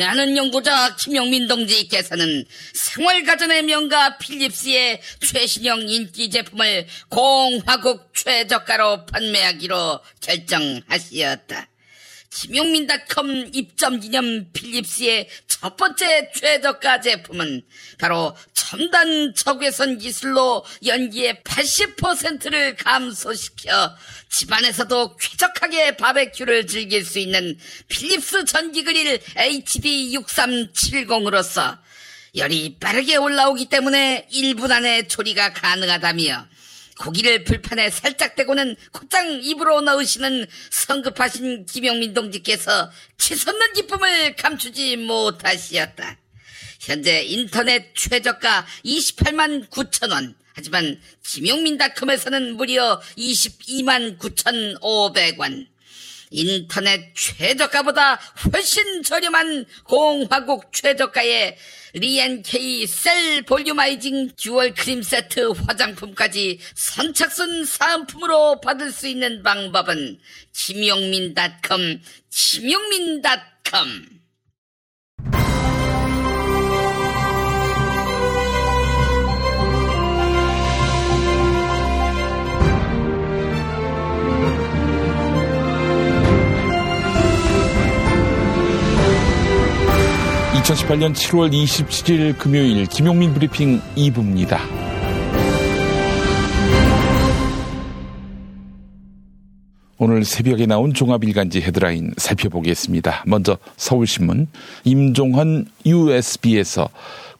나는 연구자 김용민 동지께서는 생활가전의 명가 필립스의 최신형 인기 제품을 공화국 최저가로 판매하기로 결정하시었다. 김용민닷컴 입점기념 필립스의 첫 번째 최저가 제품은 바로 첨단 적외선 기술로 연기의 80%를 감소시켜 집안에서도 쾌적하게 바베큐를 즐길 수 있는 필립스 전기그릴 HD6370으로서 열이 빠르게 올라오기 때문에 1분 안에 조리가 가능하다며 고기를 불판에 살짝 대고는 곧장 입으로 넣으시는 성급하신 김용민 동지께서 치솟는 기쁨을 감추지 못하시었다. 현재 인터넷 최저가 289,000원, 하지만 김용민닷컴에서는 무려 229,500원. 인터넷 최저가보다 훨씬 저렴한 공화국 최저가의 리엔케이 셀 볼륨아이징 듀얼 크림 세트 화장품까지 선착순 사은품으로 받을 수 있는 방법은 김용민닷컴. 자, 2018년 7월 27일 금요일 김용민 브리핑 2부입니다. 오늘 새벽에 나온 종합일간지 헤드라인 살펴보겠습니다. 먼저 서울신문, 임종헌 USB에서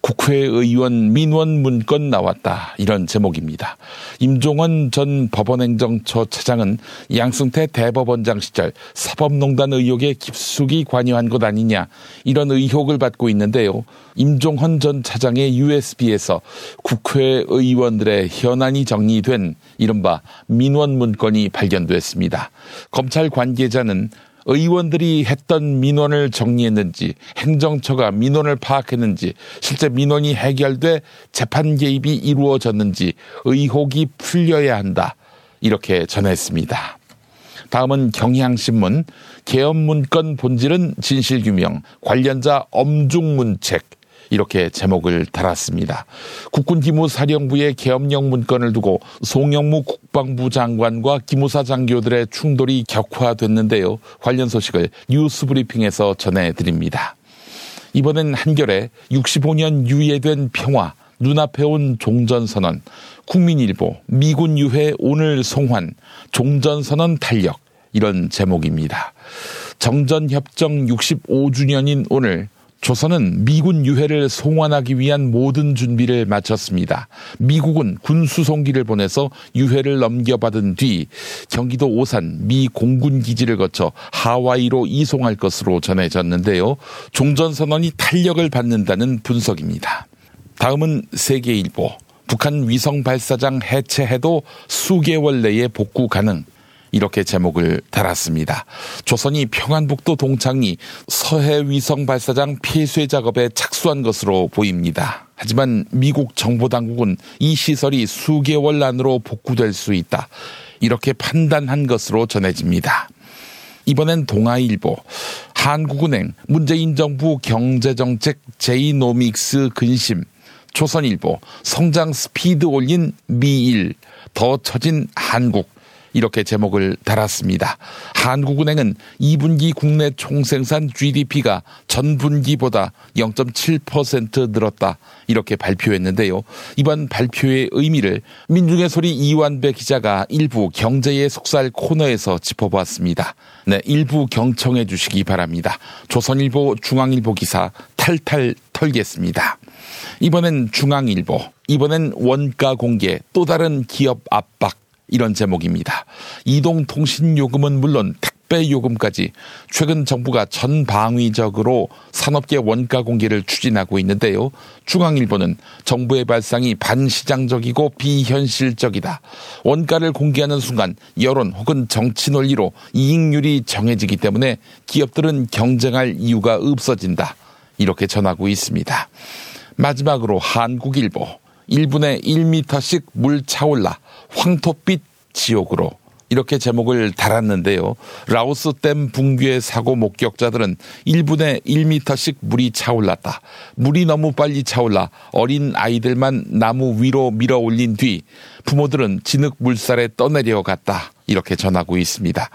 국회의원 민원 문건 나왔다, 이런 제목입니다. 임종헌 전 법원행정처 차장은 양승태 대법원장 시절 사법농단 의혹에 깊숙이 관여한 것 아니냐, 이런 의혹을 받고 있는데요. 임종헌 전 차장의 USB에서 국회의원들의 현안이 정리된 이른바 민원 문건이 발견됐습니다. 검찰 관계자는 의원들이 했던 민원을 정리했는지, 행정처가 민원을 파악했는지, 실제 민원이 해결돼 재판 개입이 이루어졌는지 의혹이 풀려야 한다, 이렇게 전했습니다. 다음은 경향신문, 계엄문건 본질은 진실규명, 관련자 엄중문책, 이렇게 제목을 달았습니다. 국군기무사령부의 계엄령 문건을 두고 송영무 국방부 장관과 기무사 장교들의 충돌이 격화됐는데요. 관련 소식을 뉴스브리핑에서 전해드립니다. 이번엔 한겨레, 65년 유예된 평화, 눈앞에 온 종전선언, 국민일보, 미군 유해 오늘 송환, 종전선언 탄력, 이런 제목입니다. 정전협정 65주년인 오늘 조선은 미군 유해를 송환하기 위한 모든 준비를 마쳤습니다. 미국은 군수송기를 보내서 유해를 넘겨받은 뒤 경기도 오산 미 공군기지를 거쳐 하와이로 이송할 것으로 전해졌는데요. 종전선언이 탄력을 받는다는 분석입니다. 다음은 세계일보, 북한 위성 발사장 해체해도 수개월 내에 복구 가능, 이렇게 제목을 달았습니다. 조선이 평안북도 동창리 서해 위성 발사장 폐쇄 작업에 착수한 것으로 보입니다. 하지만 미국 정보당국은 이 시설이 수개월 안으로 복구될 수 있다, 이렇게 판단한 것으로 전해집니다. 이번엔 동아일보, 한국은행, 문재인 정부 경제정책 제이노믹스 근심, 조선일보, 성장 스피드 올린 미일, 더 처진 한국, 이렇게 제목을 달았습니다. 한국은행은 2분기 국내 총생산 GDP가 전분기보다 0.7% 늘었다, 이렇게 발표했는데요. 이번 발표의 의미를 민중의 소리 이완배 기자가 일부 경제의 속살 코너에서 짚어보았습니다. 네, 일부 경청해 주시기 바랍니다. 조선일보, 중앙일보 기사 탈탈 털겠습니다. 이번엔 중앙일보, 이번엔 원가 공개 또 다른 기업 압박, 이런 제목입니다. 이동통신요금은 물론 택배요금까지 최근 정부가 전방위적으로 산업계 원가 공개를 추진하고 있는데요. 중앙일보는 정부의 발상이 반시장적이고 비현실적이다. 원가를 공개하는 순간 여론 혹은 정치 논리로 이익률이 정해지기 때문에 기업들은 경쟁할 이유가 없어진다, 이렇게 전하고 있습니다. 마지막으로 한국일보, 1분에 1m씩 물 차올라 황토빛 지옥으로, 이렇게 제목을 달았는데요. 라오스 댐 붕괴 사고 목격자들은 1분에 1미터씩 물이 차올랐다. 물이 너무 빨리 차올라 어린 아이들만 나무 위로 밀어 올린 뒤 부모들은 진흙 물살에 떠내려갔다. 이렇게 전하고 있습니다.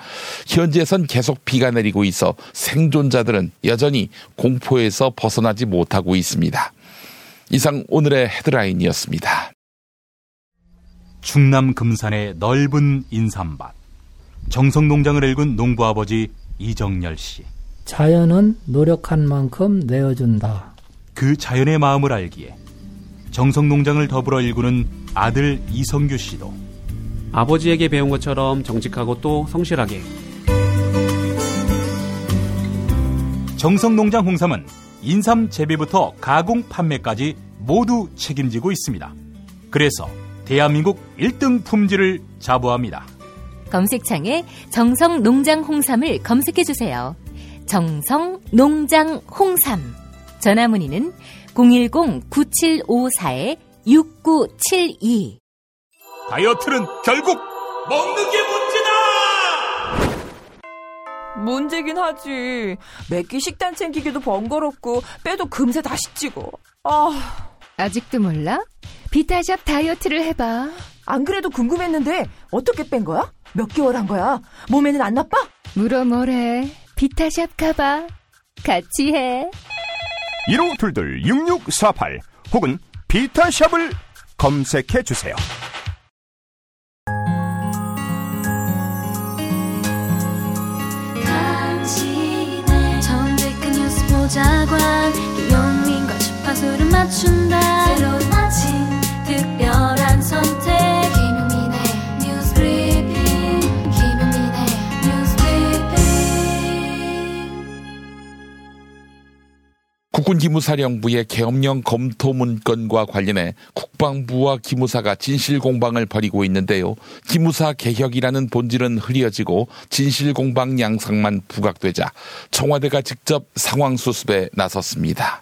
현지에선 계속 비가 내리고 있어 생존자들은 여전히 공포에서 벗어나지 못하고 있습니다. 이상 오늘의 헤드라인이었습니다. 충남 금산의 넓은 인삼밭. 정성농장을 일군 농부아버지 이정열 씨. 자연은 노력한 만큼 내어준다. 그 자연의 마음을 알기에 정성농장을 더불어 일구는 아들 이성규 씨도 아버지에게 배운 것처럼 정직하고 또 성실하게. 정성농장 홍삼은 인삼 재배부터 가공 판매까지 모두 책임지고 있습니다. 그래서 대한민국 1등 품질을 자부합니다. 검색창에 정성농장 홍삼을 검색해주세요. 정성농장 홍삼. 전화문의는 010-9754-6972. 다이어트는 결국 먹는 게 문제다! 문제긴 하지. 매끼 식단 챙기기도 번거롭고 빼도 금세 다시 찌고. 아... 아직도 몰라? 비타샵 다이어트를 해봐. 안 그래도 궁금했는데 어떻게 뺀 거야? 몇 개월 한 거야? 몸에는 안 나빠? 물어 뭐래. 비타샵 가봐. 같이 해. 1522-6648 혹은 비타샵을 검색해주세요. 김용민과 주파수를 맞춘다. 새로운 아침 특별한 선택 김용민의 뉴스 브리핑. 김용민의 뉴스 브리핑. 국군기무사령부의 계엄령 검토 문건과 관련해 국방부와 기무사가 진실공방을 벌이고 있는데요. 기무사 개혁이라는 본질은 흐려지고 진실공방 양상만 부각되자 청와대가 직접 상황수습에 나섰습니다.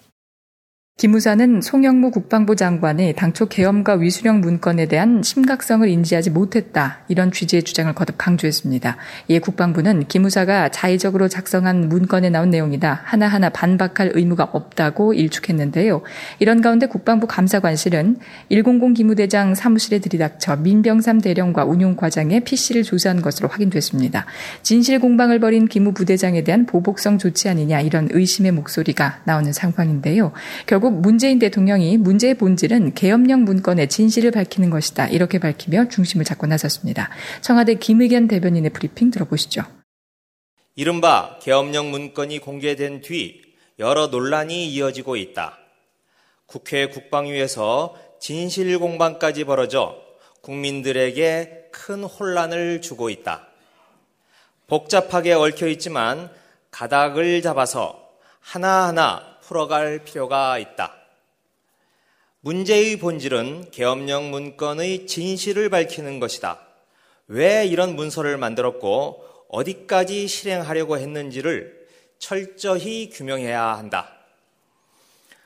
기무사는 송영무 국방부 장관이 당초 계엄과 위수령 문건에 대한 심각성을 인지하지 못했다. 이런 취지의 주장을 거듭 강조했습니다. 이에 국방부는 기무사가 자의적으로 작성한 문건에 나온 내용이다. 하나하나 반박할 의무가 없다고 일축했는데요. 이런 가운데 국방부 감사관실은 100 기무대장 사무실에 들이닥쳐 민병삼 대령과 운용과장의 PC를 조사한 것으로 확인됐습니다. 진실공방을 벌인 기무부대장에 대한 보복성 조치 아니냐 이런 의심의 목소리가 나오는 상황인데요. 결국 문재인 대통령이 문제의 본질은 계엄령 문건의 진실을 밝히는 것이다. 이렇게 밝히며 중심을 잡고 나섰습니다. 청와대 김의겸 대변인의 브리핑 들어보시죠. 이른바 계엄령 문건이 공개된 뒤 여러 논란이 이어지고 있다. 국회 국방위에서 진실 공방까지 벌어져 국민들에게 큰 혼란을 주고 있다. 복잡하게 얽혀 있지만 가닥을 잡아서 하나하나 풀어갈 필요가 있다. 문제의 본질은 계엄령 문건의 진실을 밝히는 것이다. 왜 이런 문서를 만들었고 어디까지 실행하려고 했는지를 철저히 규명해야 한다.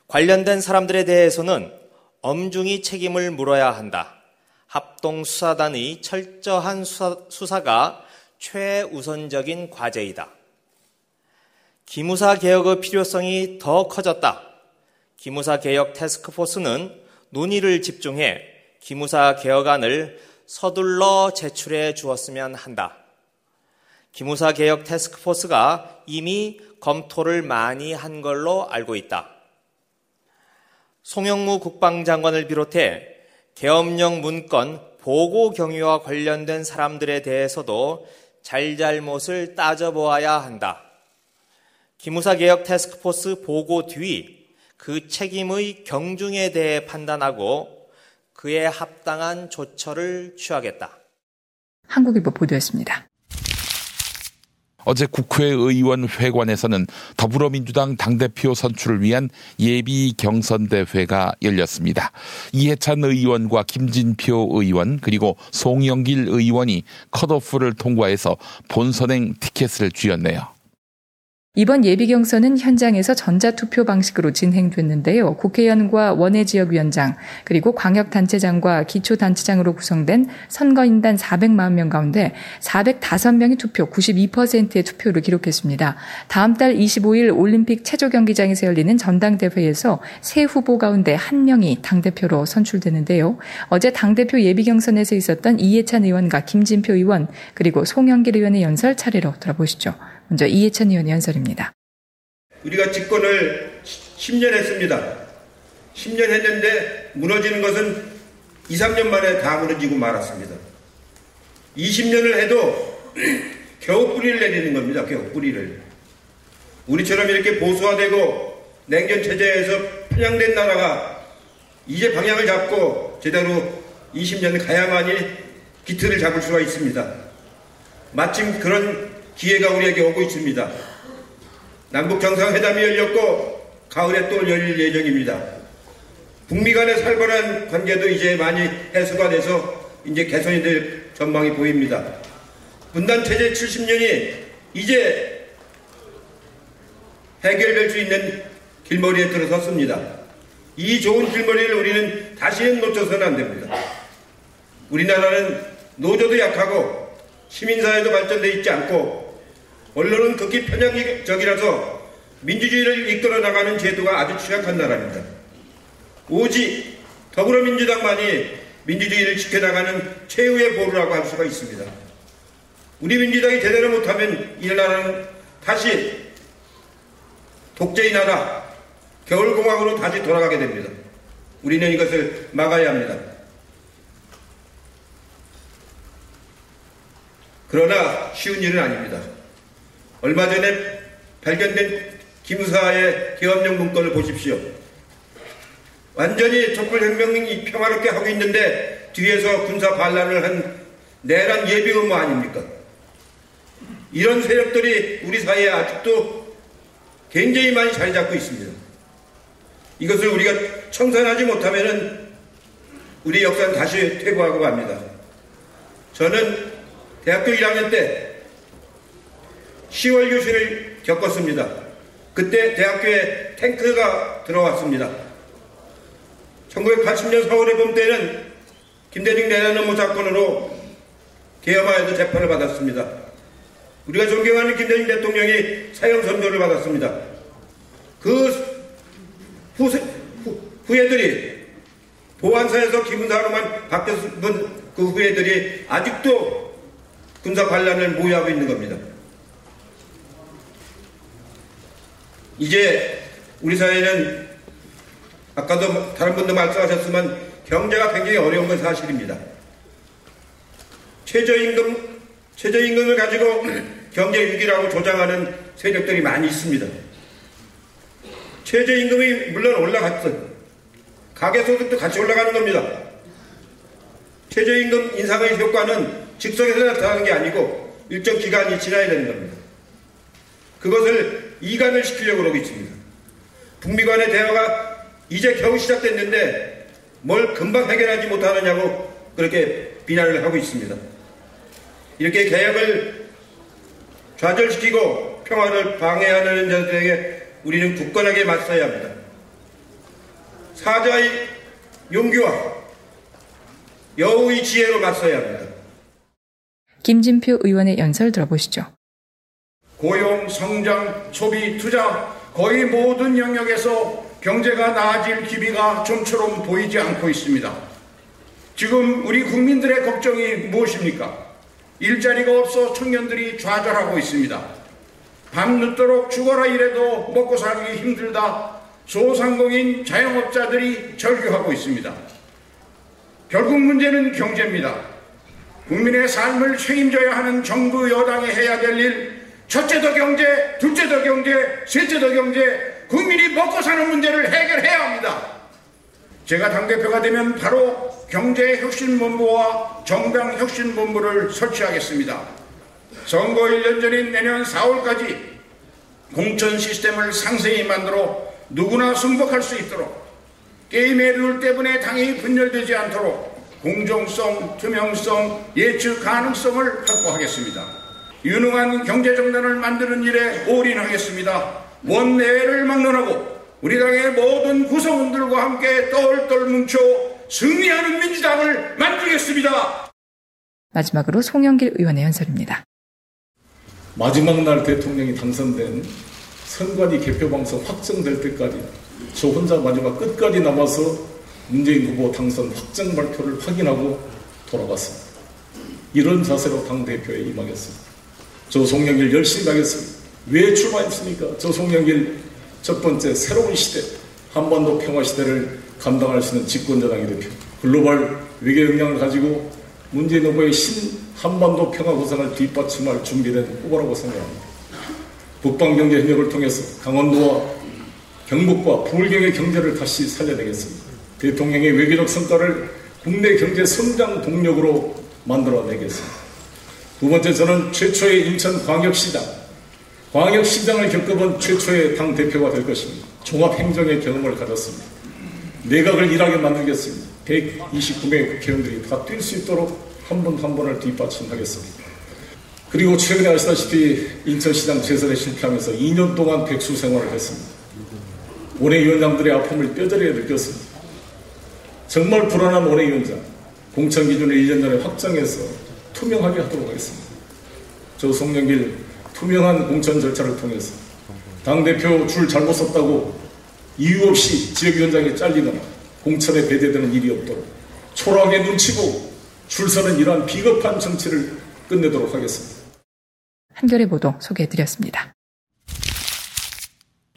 관련된 사람들에 대해서는 엄중히 책임을 물어야 한다. 합동수사단의 철저한 수사가 최우선적인 과제이다. 기무사 개혁의 필요성이 더 커졌다. 기무사 개혁 태스크포스는 논의를 집중해 기무사 개혁안을 서둘러 제출해 주었으면 한다. 기무사 개혁 태스크포스가 이미 검토를 많이 한 걸로 알고 있다. 송영무 국방장관을 비롯해 계엄령 문건 보고 경위와 관련된 사람들에 대해서도 잘잘못을 따져보아야 한다. 기무사개혁 태스크포스 보고 뒤 그 책임의 경중에 대해 판단하고 그에 합당한 조처를 취하겠다. 한국일보 보도였습니다. 어제 국회의원회관에서는 더불어민주당 당대표 선출을 위한 예비 경선대회가 열렸습니다. 이해찬 의원과 김진표 의원 그리고 송영길 의원이 컷오프를 통과해서 본선행 티켓을 쥐었네요. 이번 예비경선은 현장에서 전자투표 방식으로 진행됐는데요. 국회의원과 원외지역위원장 그리고 광역단체장과 기초단체장으로 구성된 선거인단 400만 명 가운데 405명이 투표 92%의 투표를 기록했습니다. 다음 달 25일 올림픽 체조경기장에서 열리는 전당대회에서 세 후보 가운데 한 명이 당대표로 선출되는데요. 어제 당대표 예비경선에서 있었던 이해찬 의원과 김진표 의원 그리고 송영길 의원의 연설 차례로 들어보시죠. 먼저 이해찬 의원의 연설입니다. 우리가 집권을 10년 했습니다. 10년 했는데 무너지는 것은 2, 3년 만에 다 무너지고 말았습니다. 20년을 해도 겨우 뿌리를 내리는 겁니다. 겨우 뿌리를. 우리처럼 이렇게 보수화되고 냉전체제에서 편향된 나라가 이제 방향을 잡고 제대로 20년을 가야만이 기틀을 잡을 수가 있습니다. 마침 그런 기회가 우리에게 오고 있습니다. 남북정상회담이 열렸고 가을에 또 열릴 예정입니다. 북미 간의 살벌한 관계도 이제 많이 해소가 돼서 이제 개선이 될 전망이 보입니다. 분단체제 70년이 이제 해결될 수 있는 길머리에 들어섰습니다. 이 좋은 길머리를 우리는 다시는 놓쳐서는 안 됩니다. 우리나라는 노조도 약하고 시민사회도 발전되어 있지 않고 언론은 극히 편향적이라서 민주주의를 이끌어 나가는 제도가 아주 취약한 나라입니다. 오직 더불어민주당만이 민주주의를 지켜나가는 최후의 보루라고 할 수가 있습니다. 우리 민주당이 제대로 못하면 이 나라는 다시 독재의 나라, 겨울공항으로 다시 돌아가게 됩니다. 우리는 이것을 막아야 합니다. 그러나 쉬운 일은 아닙니다. 얼마 전에 발견된 기무사의 계엄령 문건을 보십시오. 완전히 촛불혁명이 평화롭게 하고 있는데 뒤에서 군사 반란을 한 내란 예비 음모 아닙니까? 이런 세력들이 우리 사회에 아직도 굉장히 많이 자리 잡고 있습니다. 이것을 우리가 청산하지 못하면 우리 역사는 다시 퇴보하고 갑니다. 저는 대학교 1학년 때 10월 유신을 겪었습니다. 그때 대학교에 탱크가 들어왔습니다. 1980년 4월의 봄 때는 김대중 내란 음모 사건으로 계엄하여도 재판을 받았습니다. 우리가 존경하는 김대중 대통령이 사형 선고를 받았습니다. 그 후예들이 보안사에서 기분사로만 바뀌었던 그 후예들이 아직도 군사 반란을 모의하고 있는 겁니다. 이제 우리 사회는 아까도 다른 분도 말씀하셨지만 경제가 굉장히 어려운 건 사실입니다. 최저임금을 가지고 경제 위기라고 조장하는 세력들이 많이 있습니다. 최저임금이 물론 올라갔던 가계소득도 같이 올라가는 겁니다. 최저임금 인상의 효과는 즉석에서 나타나는 게 아니고 일정 기간이 지나야 되는 겁니다. 그것을 이간을 시키려고 그러고 있습니다. 북미 간의 대화가 이제 겨우 시작됐는데 뭘 금방 해결하지 못하느냐고 그렇게 비난을 하고 있습니다. 이렇게 개혁을 좌절시키고 평화를 방해하는 자들에게 우리는 굳건하게 맞서야 합니다. 사자의 용기와 여우의 지혜로 맞서야 합니다. 김진표 의원의 연설 들어보시죠. 고용, 성장, 소비, 투자 거의 모든 영역에서 경제가 나아질 기미가 좀처럼 보이지 않고 있습니다. 지금 우리 국민들의 걱정이 무엇입니까? 일자리가 없어 청년들이 좌절하고 있습니다. 밤늦도록 죽어라 일해도 먹고 살기 힘들다 소상공인 자영업자들이 절규하고 있습니다. 결국 문제는 경제입니다. 국민의 삶을 책임져야 하는 정부 여당이 해야 될 일 첫째 더 경제, 둘째 더 경제, 셋째 더 경제, 국민이 먹고 사는 문제를 해결해야 합니다. 제가 당대표가 되면 바로 경제혁신본부와 정당혁신본부를 설치하겠습니다. 선거 1년 전인 내년 4월까지 공천 시스템을 상세히 만들어 누구나 승복할 수 있도록 게임의 룰 때문에 당이 분열되지 않도록 공정성, 투명성, 예측 가능성을 확보하겠습니다. 유능한 경제정당을 만드는 일에 올인하겠습니다. 원내를 막론하고 우리 당의 모든 구성원들과 함께 똘똘 뭉쳐 승리하는 민주당을 만들겠습니다. 마지막으로 송영길 의원의 연설입니다. 마지막 날 대통령이 당선된 선관위 개표방송 확정될 때까지 저 혼자 마지막 끝까지 남아서 문재인 후보 당선 확정 발표를 확인하고 돌아갔습니다. 이런 자세로 당대표에 임하겠습니다. 저 송영길 열심히 하겠습니다. 왜 출마했습니까? 저 송영길 첫 번째 새로운 시대, 한반도 평화 시대를 감당할 수 있는 집권여당의 대표, 글로벌 외교 역량을 가지고 문재인 후보의 한반도 평화 구상을 뒷받침할 준비된 후보라고 생각합니다. 북방경제 협력을 통해서 강원도와 경북과 부울경의 경제를 다시 살려내겠습니다. 대통령의 외교적 성과를 국내 경제 성장 동력으로 만들어내겠습니다. 두 번째, 저는 최초의 인천광역시장, 광역시장을 겪어본 최초의 당대표가 될 것입니다. 종합행정의 경험을 가졌습니다. 내각을 일하게 만들겠습니다. 129명의 국회의원들이 다 뛸 수 있도록 한 번 한 번을 뒷받침하겠습니다. 그리고 최근에 아시다시피 인천시장 재선에 실패하면서 2년 동안 백수 생활을 했습니다. 원외위원장들의 아픔을 뼈저리게 느꼈습니다. 정말 불안한 원외위원장, 공천기준을 2년 전에 확정해서 투명하게 하도록 하겠습니다. 저 송영길, 투명한 공천 절차를 통해서 당대표 줄 잘못 섰다고 이유 없이 지역위원장이 잘리거나 공천에 배제되는 일이 없도록 초라하게 눈치 보고 줄 서는 이러한 비겁한 정치를 끝내도록 하겠습니다. 한겨레 보도 소개해드렸습니다.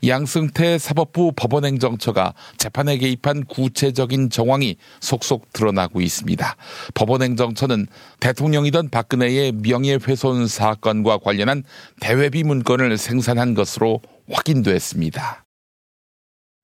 양승태 사법부 법원행정처가 재판에 개입한 구체적인 정황이 속속 드러나고 있습니다. 법원행정처는 대통령이던 박근혜의 명예훼손 사건과 관련한 대외비 문건을 생산한 것으로 확인됐습니다.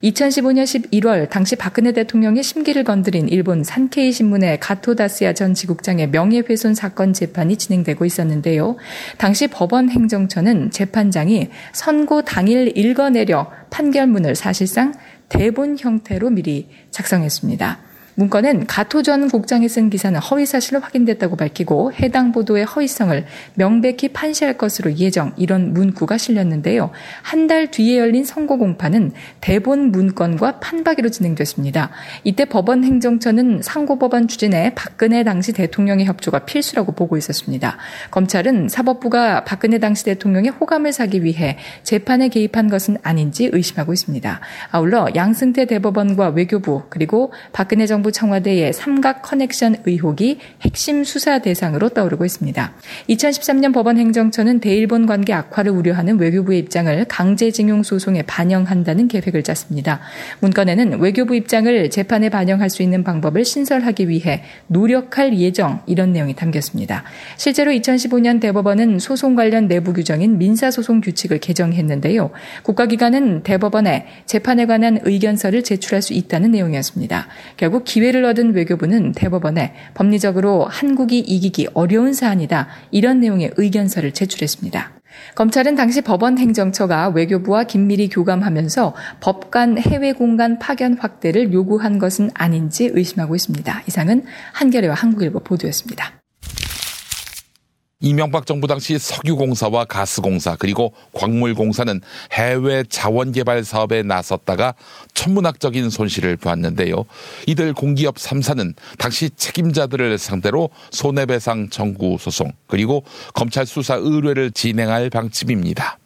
2015년 11월 당시 박근혜 대통령의 심기를 건드린 일본 산케이 신문의 가토다스야 전 지국장의 명예훼손 사건 재판이 진행되고 있었는데요. 당시 법원 행정처는 재판장이 선고 당일 읽어내려 판결문을 사실상 대본 형태로 미리 작성했습니다. 문건은 가토 전 국장이 쓴 기사는 허위사실로 확인됐다고 밝히고 해당 보도의 허위성을 명백히 판시할 것으로 예정, 이런 문구가 실렸는데요. 한 달 뒤에 열린 선고 공판은 대본 문건과 판박이로 진행됐습니다. 이때 법원 행정처는 상고법원 추진에 박근혜 당시 대통령의 협조가 필수라고 보고 있었습니다. 검찰은 사법부가 박근혜 당시 대통령의 호감을 사기 위해 재판에 개입한 것은 아닌지 의심하고 있습니다. 아울러 양승태 대법원과 외교부 그리고 박근혜 정부 청와대의 삼각 커넥션 의혹이 핵심 수사 대상으로 떠오르고 있습니다. 2013년 법원 행정처는 대일본 관계 악화를 우려하는 외교부의 입장을 강제징용 소송에 반영한다는 계획을 짰습니다. 문건에는 외교부 입장을 재판에 반영할 수 있는 방법을 신설하기 위해 노력할 예정, 이런 내용이 담겼습니다. 실제로 2015년 대법원은 소송 관련 내부 규정인 민사소송 규칙을 개정했는데요. 국가기관은 대법원에 재판에 관한 의견서를 제출할 수 있다는 내용이었습니다. 결국 기회를 얻은 외교부는 대법원에 법리적으로 한국이 이기기 어려운 사안이다, 이런 내용의 의견서를 제출했습니다. 검찰은 당시 법원 행정처가 외교부와 긴밀히 교감하면서 법관 해외 공간 파견 확대를 요구한 것은 아닌지 의심하고 있습니다. 이상은 한겨레와 한국일보 보도였습니다. 이명박 정부 당시 석유공사와 가스공사 그리고 광물공사는 해외 자원개발 사업에 나섰다가 천문학적인 손실을 보았는데요. 이들 공기업 3사는 당시 책임자들을 상대로 손해배상 청구 소송 그리고 검찰 수사 의뢰를 진행할 방침입니다.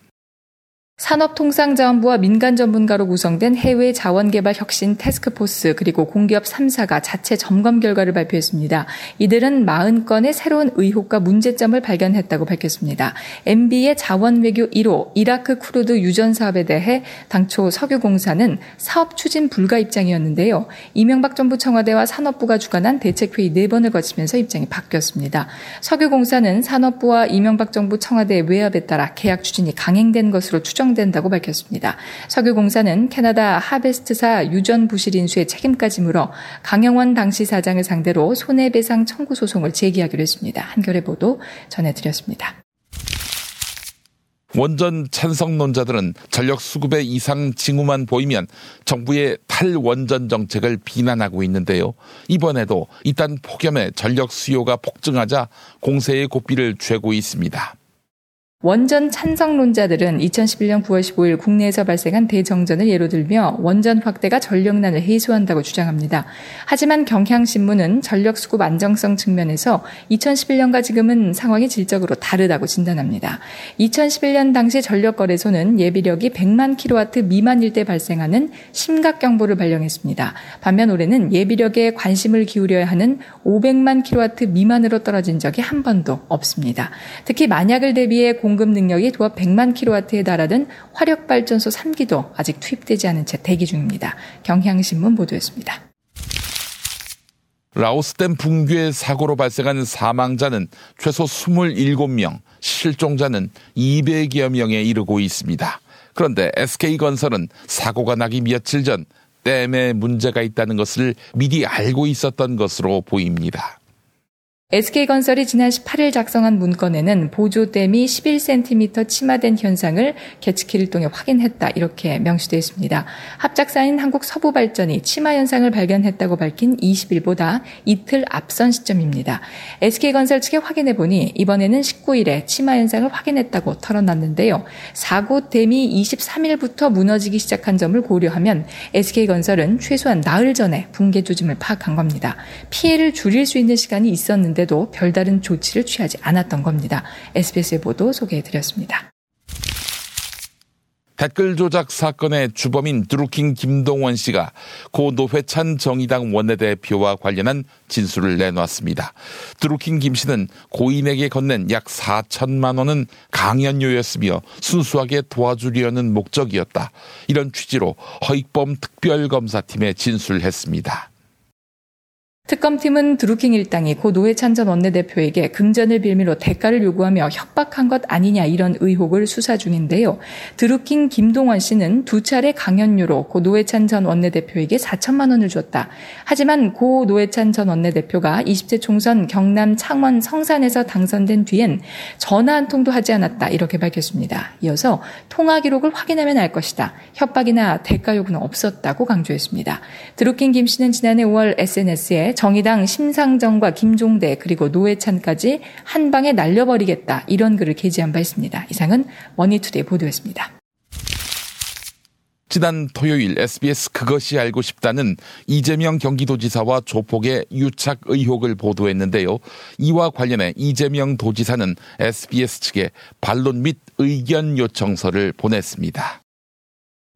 산업통상자원부와 민간 전문가로 구성된 해외 자원개발 혁신 태스크포스 그리고 공기업 3사가 자체 점검 결과를 발표했습니다. 이들은 40건의 새로운 의혹과 문제점을 발견했다고 밝혔습니다. MB의 자원외교 1호 이라크 쿠르드 유전 사업에 대해 당초 석유공사는 사업 추진 불가 입장이었는데요. 이명박 정부 청와대와 산업부가 주관한 대책회의 4번을 거치면서 입장이 바뀌었습니다. 석유공사는 산업부와 이명박 정부 청와대의 외압에 따라 계약 추진이 강행된 것으로 추정 된다고 밝혔습니다. 석유공사는 캐나다 하베스트사 유전 부실 인수의 책임까지 물어 강영원 당시 사장을 상대로 손해배상 청구 소송을 제기하기로 했습니다. 한겨레 보도 전해드렸습니다. 원전 찬성론자들은 전력 수급의 이상 징후만 보이면 정부의 탈원전 정책을 비난하고 있는데요. 이번에도 이딴 폭염에 전력 수요가 폭증하자 공세의 고삐를 죄고 있습니다. 원전 찬성론자들은 2011년 9월 15일 국내에서 발생한 대정전을 예로 들며 원전 확대가 전력난을 해소한다고 주장합니다. 하지만 경향신문은 전력수급 안정성 측면에서 2011년과 지금은 상황이 질적으로 다르다고 진단합니다. 2011년 당시 전력거래소는 예비력이 100만 킬로와트 미만일 때 발생하는 심각경보를 발령했습니다. 반면 올해는 예비력에 관심을 기울여야 하는 500만 킬로와트 미만으로 떨어진 적이 한 번도 없습니다. 특히 만약을 대비해 공급 능력이 도합 100만 킬로와트에 달하던 화력발전소 3기도 아직 투입되지 않은 채 대기 중입니다. 경향신문 보도였습니다. 라오스댐 붕괴 사고로 발생한 사망자는 최소 27명, 실종자는 200여 명에 이르고 있습니다. 그런데 SK건설은 사고가 나기 며칠 전 댐에 문제가 있다는 것을 미리 알고 있었던 것으로 보입니다. SK건설이 지난 18일 작성한 문건에는 보조댐이 11cm 침하된 현상을 계측기를 통해 확인했다 이렇게 명시되어 있습니다. 합작사인 한국서부발전이 침하 현상을 발견했다고 밝힌 20일보다 이틀 앞선 시점입니다. SK건설 측에 확인해보니 이번에는 19일에 침하 현상을 확인했다고 털어놨는데요. 사고 댐이 23일부터 무너지기 시작한 점을 고려하면 SK건설은 최소한 나흘 전에 붕괴 조짐을 파악한 겁니다. 피해를 줄일 수 있는 시간이 있었는데 도 별다른 조치를 취하지 않았던 겁니다. SBS의 보도 소개해드렸습니다. 댓글 조작 사건의 주범인 드루킹 김동원 씨가 고 노회찬 정의당 원내대표와 관련한 진술을 내놓았습니다. 드루킹 김 씨는 고인에게 건넨 약 4천만 원은 강연료였으며 순수하게 도와주려는 목적이었다. 이런 취지로 허익범 특별검사팀에 진술했습니다. 특검팀은 드루킹 일당이 고 노회찬 전 원내대표에게 금전을 빌미로 대가를 요구하며 협박한 것 아니냐 이런 의혹을 수사 중인데요. 드루킹 김동원 씨는 두 차례 강연료로 고 노회찬 전 원내대표에게 4천만 원을 줬다. 하지만 고 노회찬 전 원내대표가 20대 총선 경남 창원 성산에서 당선된 뒤엔 전화 한 통도 하지 않았다 이렇게 밝혔습니다. 이어서 통화 기록을 확인하면 알 것이다. 협박이나 대가 요구는 없었다고 강조했습니다. 드루킹 김 씨는 지난해 5월 SNS에 정의당 심상정과 김종대 그리고 노회찬까지 한 방에 날려버리겠다 이런 글을 게재한 바 있습니다. 이상은 머니투데이 보도였습니다. 지난 토요일 SBS 그것이 알고 싶다는 이재명 경기도지사와 조폭의 유착 의혹을 보도했는데요. 이와 관련해 이재명 도지사는 SBS 측에 반론 및 의견 요청서를 보냈습니다.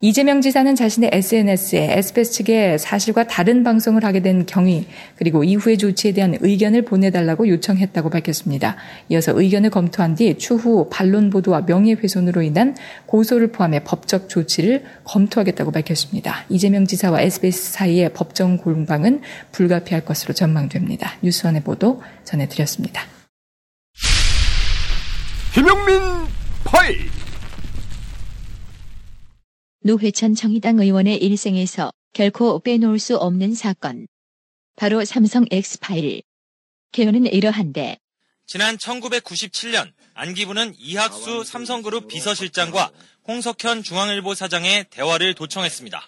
이재명 지사는 자신의 SNS에 SBS 측에 사실과 다른 방송을 하게 된 경위 그리고 이후의 조치에 대한 의견을 보내달라고 요청했다고 밝혔습니다. 이어서 의견을 검토한 뒤 추후 반론 보도와 명예훼손으로 인한 고소를 포함해 법적 조치를 검토하겠다고 밝혔습니다. 이재명 지사와 SBS 사이의 법정 공방은 불가피할 것으로 전망됩니다. 뉴스원의 보도 전해드렸습니다. 김용민 파일! 노회찬 정의당 의원의 일생에서 결코 빼놓을 수 없는 사건. 바로 삼성 X파일. 개요는 이러한데. 지난 1997년 안기부는 이학수 삼성그룹 비서실장과 홍석현 중앙일보 사장의 대화를 도청했습니다.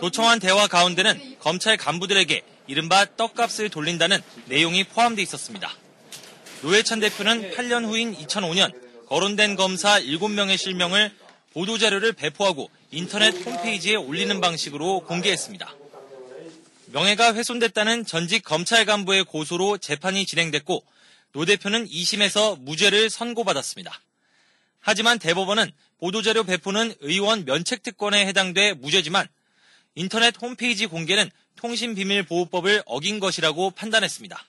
도청한 대화 가운데는 검찰 간부들에게 이른바 떡값을 돌린다는 내용이 포함되어 있었습니다. 노회찬 대표는 8년 후인 2005년 거론된 검사 7명의 실명을 보도자료를 배포하고 인터넷 홈페이지에 올리는 방식으로 공개했습니다. 명예가 훼손됐다는 전직 검찰 간부의 고소로 재판이 진행됐고 노 대표는 2심에서 무죄를 선고받았습니다. 하지만 대법원은 보도자료 배포는 의원 면책특권에 해당돼 무죄지만 인터넷 홈페이지 공개는 통신비밀보호법을 어긴 것이라고 판단했습니다.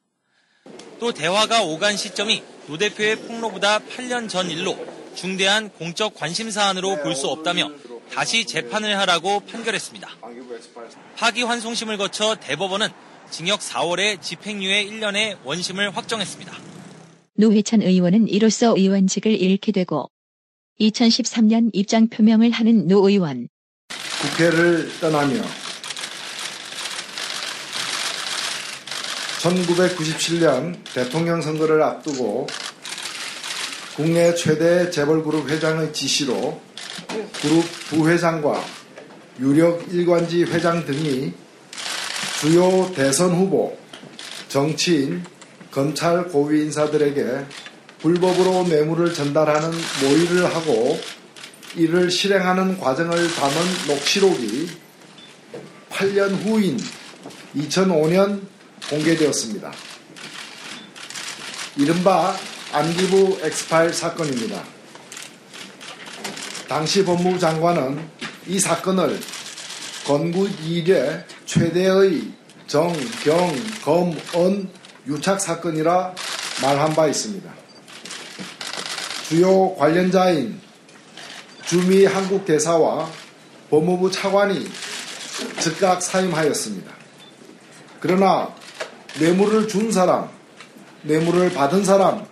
또 대화가 오간 시점이 노 대표의 폭로보다 8년 전 일로 중대한 공적 관심 사안으로 볼 수 없다며 다시 재판을 하라고 판결했습니다. 파기환송심을 거쳐 대법원은 징역 4월에 집행유예 1년의 원심을 확정했습니다. 노회찬 의원은 이로써 의원직을 잃게 되고 2013년 입장 표명을 하는 노 의원. 국회를 떠나며 1997년 대통령 선거를 앞두고 국내 최대 재벌그룹 회장의 지시로 그룹 부회장과 유력 일관지 회장 등이 주요 대선 후보, 정치인, 검찰 고위 인사들에게 불법으로 뇌물을 전달하는 모의를 하고 이를 실행하는 과정을 담은 녹취록이 8년 후인 2005년 공개되었습니다. 이른바 안기부 엑스파일 사건입니다. 당시 법무부 장관은 이 사건을 건국 이래 최대의 정, 경, 검, 은 유착 사건이라 말한 바 있습니다. 주요 관련자인 주미 한국 대사와 법무부 차관이 즉각 사임하였습니다. 그러나 뇌물을 준 사람, 뇌물을 받은 사람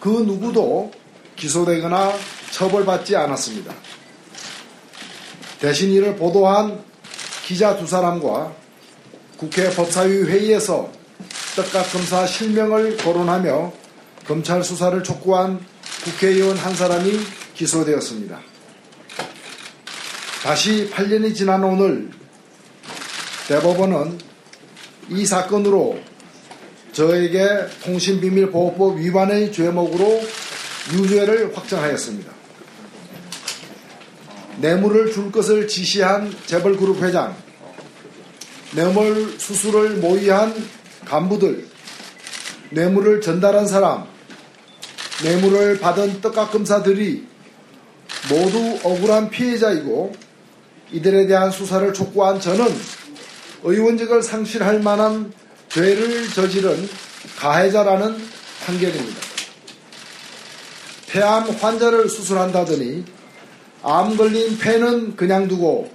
그 누구도 기소되거나 처벌받지 않았습니다. 대신 이를 보도한 기자 두 사람과 국회 법사위 회의에서 떡값검사 실명을 거론하며 검찰 수사를 촉구한 국회의원 한 사람이 기소되었습니다. 다시 8년이 지난 오늘 대법원은 이 사건으로 저에게 통신비밀보호법 위반의 죄목으로 유죄를 확정하였습니다. 뇌물을 줄 것을 지시한 재벌그룹 회장, 뇌물 수수를 모의한 간부들, 뇌물을 전달한 사람, 뇌물을 받은 떡값검사들이 모두 억울한 피해자이고 이들에 대한 수사를 촉구한 저는 의원직을 상실할 만한 죄를 저지른 가해자라는 판결입니다. 폐암 환자를 수술한다더니 암 걸린 폐는 그냥 두고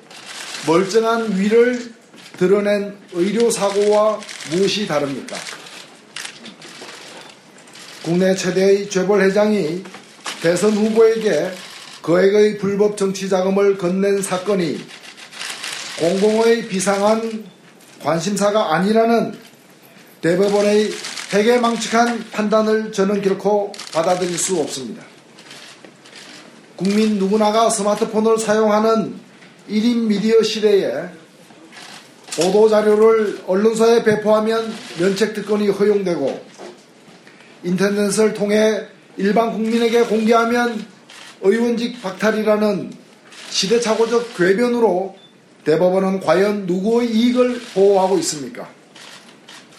멀쩡한 위를 드러낸 의료사고와 무엇이 다릅니까? 국내 최대의 재벌 회장이 대선 후보에게 거액의 불법 정치자금을 건넨 사건이 공공의 비상한 관심사가 아니라는 대법원의 해괴망측한 판단을 저는 결코 받아들일 수 없습니다. 국민 누구나가 스마트폰을 사용하는 1인 미디어 시대에 보도자료를 언론사에 배포하면 면책특권이 허용되고 인터넷을 통해 일반 국민에게 공개하면 의원직 박탈이라는 시대착오적 궤변으로 대법원은 과연 누구의 이익을 보호하고 있습니까?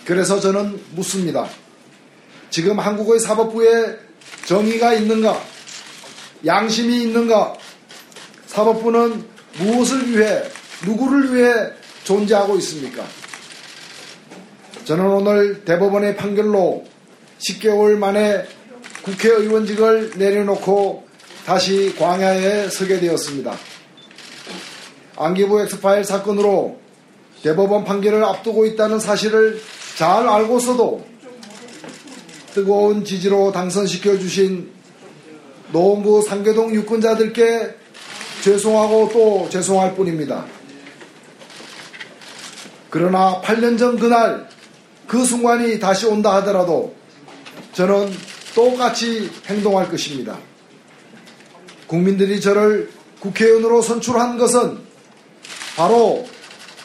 그래서 저는 묻습니다. 지금 한국의 사법부에 정의가 있는가? 양심이 있는가? 사법부는 무엇을 위해, 누구를 위해 존재하고 있습니까? 저는 오늘 대법원의 판결로 10개월 만에 국회의원직을 내려놓고 다시 광야에 서게 되었습니다. 안기부 엑스파일 사건으로 대법원 판결을 앞두고 있다는 사실을 잘 알고서도 뜨거운 지지로 당선시켜주신 노원구 상계동 유권자들께 죄송하고 또 죄송할 뿐입니다. 그러나 8년 전 그날 그 순간이 다시 온다 하더라도 저는 똑같이 행동할 것입니다. 국민들이 저를 국회의원으로 선출한 것은 바로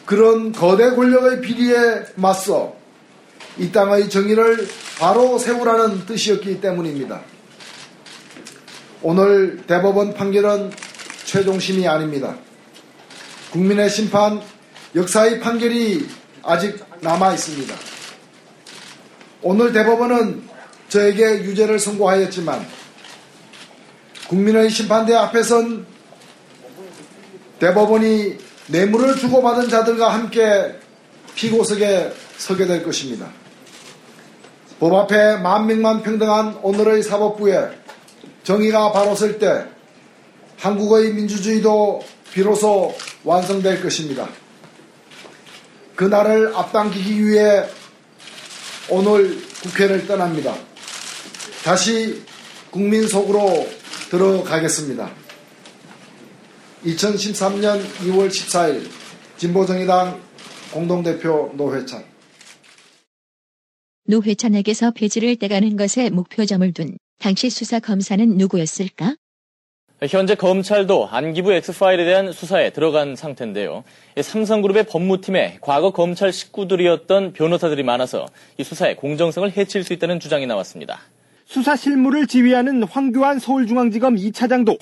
그런 거대 권력의 비리에 맞서 이 땅의 정의를 바로 세우라는 뜻이었기 때문입니다. 오늘 대법원 판결은 최종심이 아닙니다. 국민의 심판, 역사의 판결이 아직 남아 있습니다. 오늘 대법원은 저에게 유죄를 선고하였지만 국민의 심판대 앞에선 대법원이 뇌물을 주고받은 자들과 함께 피고석에 서게 될 것입니다. 법 앞에 만명만 평등한 오늘의 사법부에 정의가 바로 설 때 한국의 민주주의도 비로소 완성될 것입니다. 그날을 앞당기기 위해 오늘 국회를 떠납니다. 다시 국민 속으로 들어가겠습니다. 2013년 2월 14일 진보정의당 공동대표 노회찬. 노회찬에게서 배지를 떼가는 것에 목표점을 둔 당시 수사 검사는 누구였을까? 현재 검찰도 안기부 엑스파일에 대한 수사에 들어간 상태인데요. 삼성그룹의 법무팀에 과거 검찰 식구들이었던 변호사들이 많아서 이 수사의 공정성을 해칠 수 있다는 주장이 나왔습니다. 수사 실무를 지휘하는 황교안 서울중앙지검 2차장도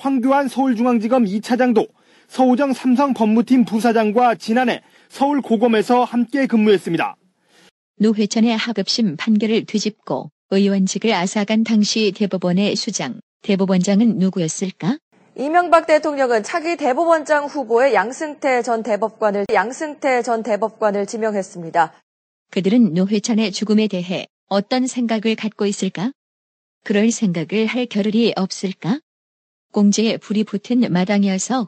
서우정 삼성 법무팀 부사장과 지난해 서울고검에서 함께 근무했습니다. 노회찬의 하급심 판결을 뒤집고 의원직을 앗아간 당시 대법원의 수장, 대법원장은 누구였을까? 이명박 대통령은 차기 대법원장 후보에 양승태 전 대법관을 지명했습니다. 그들은 노회찬의 죽음에 대해 어떤 생각을 갖고 있을까? 그럴 생각을 할 겨를이 없을까? 공제에 불이 붙은 마당이어서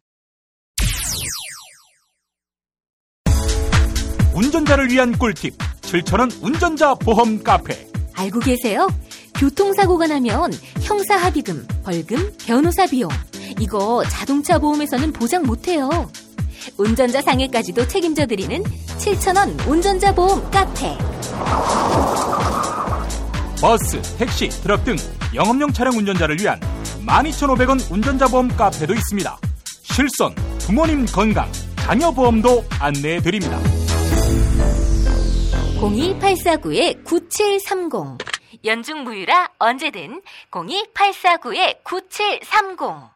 운전자를 위한 꿀팁 7,000원 운전자 보험 카페. 알고 계세요? 교통사고가 나면 형사합의금, 벌금, 변호사 비용 이거 자동차 보험에서는 보장 못해요. 운전자 상해까지도 책임져드리는 7,000원 운전자 보험 카페. 버스, 택시, 트럭 등 영업용 차량 운전자를 위한 12,500원 운전자 보험 카페도 있습니다. 실손, 부모님 건강, 자녀 보험도 안내해드립니다. 02849-9730 연중무휴라 언제든 02849-9730.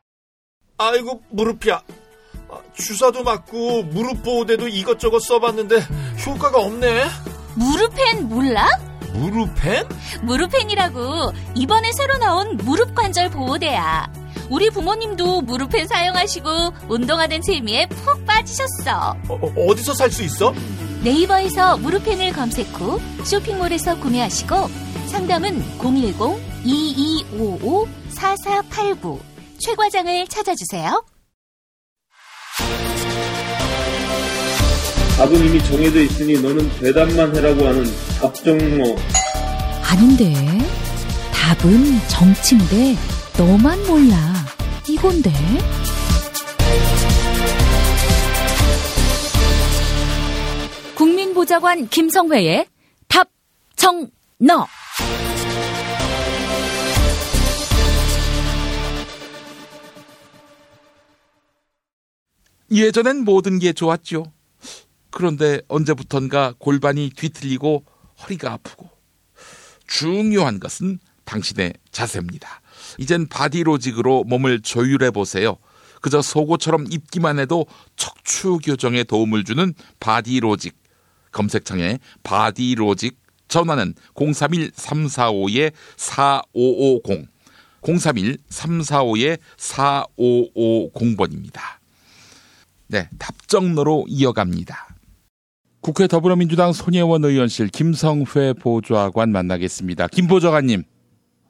아이고 무릎이야. 주사도 맞고 무릎 보호대도 이것저것 써봤는데 효과가 없네. 무릎펜 몰라? 무릎펜? 무릎펜이라고 이번에 새로 나온 무릎 관절 보호대야. 우리 부모님도 무릎펜 사용하시고 운동하는 재미에 푹 빠지셨어. 어디서 살 수 있어? 네이버에서 무릎펜을 검색 후 쇼핑몰에서 구매하시고 상담은 010-2255-4489 최 과장을 찾아주세요. 답은 이미 정해져 있으니 너는 대답만 해라고 하는 답정모. 아닌데 답은 정치인데 너만 몰라 이건데. 국민보좌관 김성회의 답정너. 예전엔 모든 게 좋았죠. 그런데 언제부턴가 골반이 뒤틀리고 허리가 아프고. 중요한 것은 당신의 자세입니다. 이젠 바디로직으로 몸을 조율해보세요. 그저 속옷처럼 입기만 해도 척추 교정에 도움을 주는 바디로직. 검색창에 바디로직, 전화는 031-345-4550, 031-345-4550번입니다. 네, 답정너로 이어갑니다. 국회 더불어민주당 손혜원 의원실 김성회 보좌관 만나겠습니다. 김 보좌관님.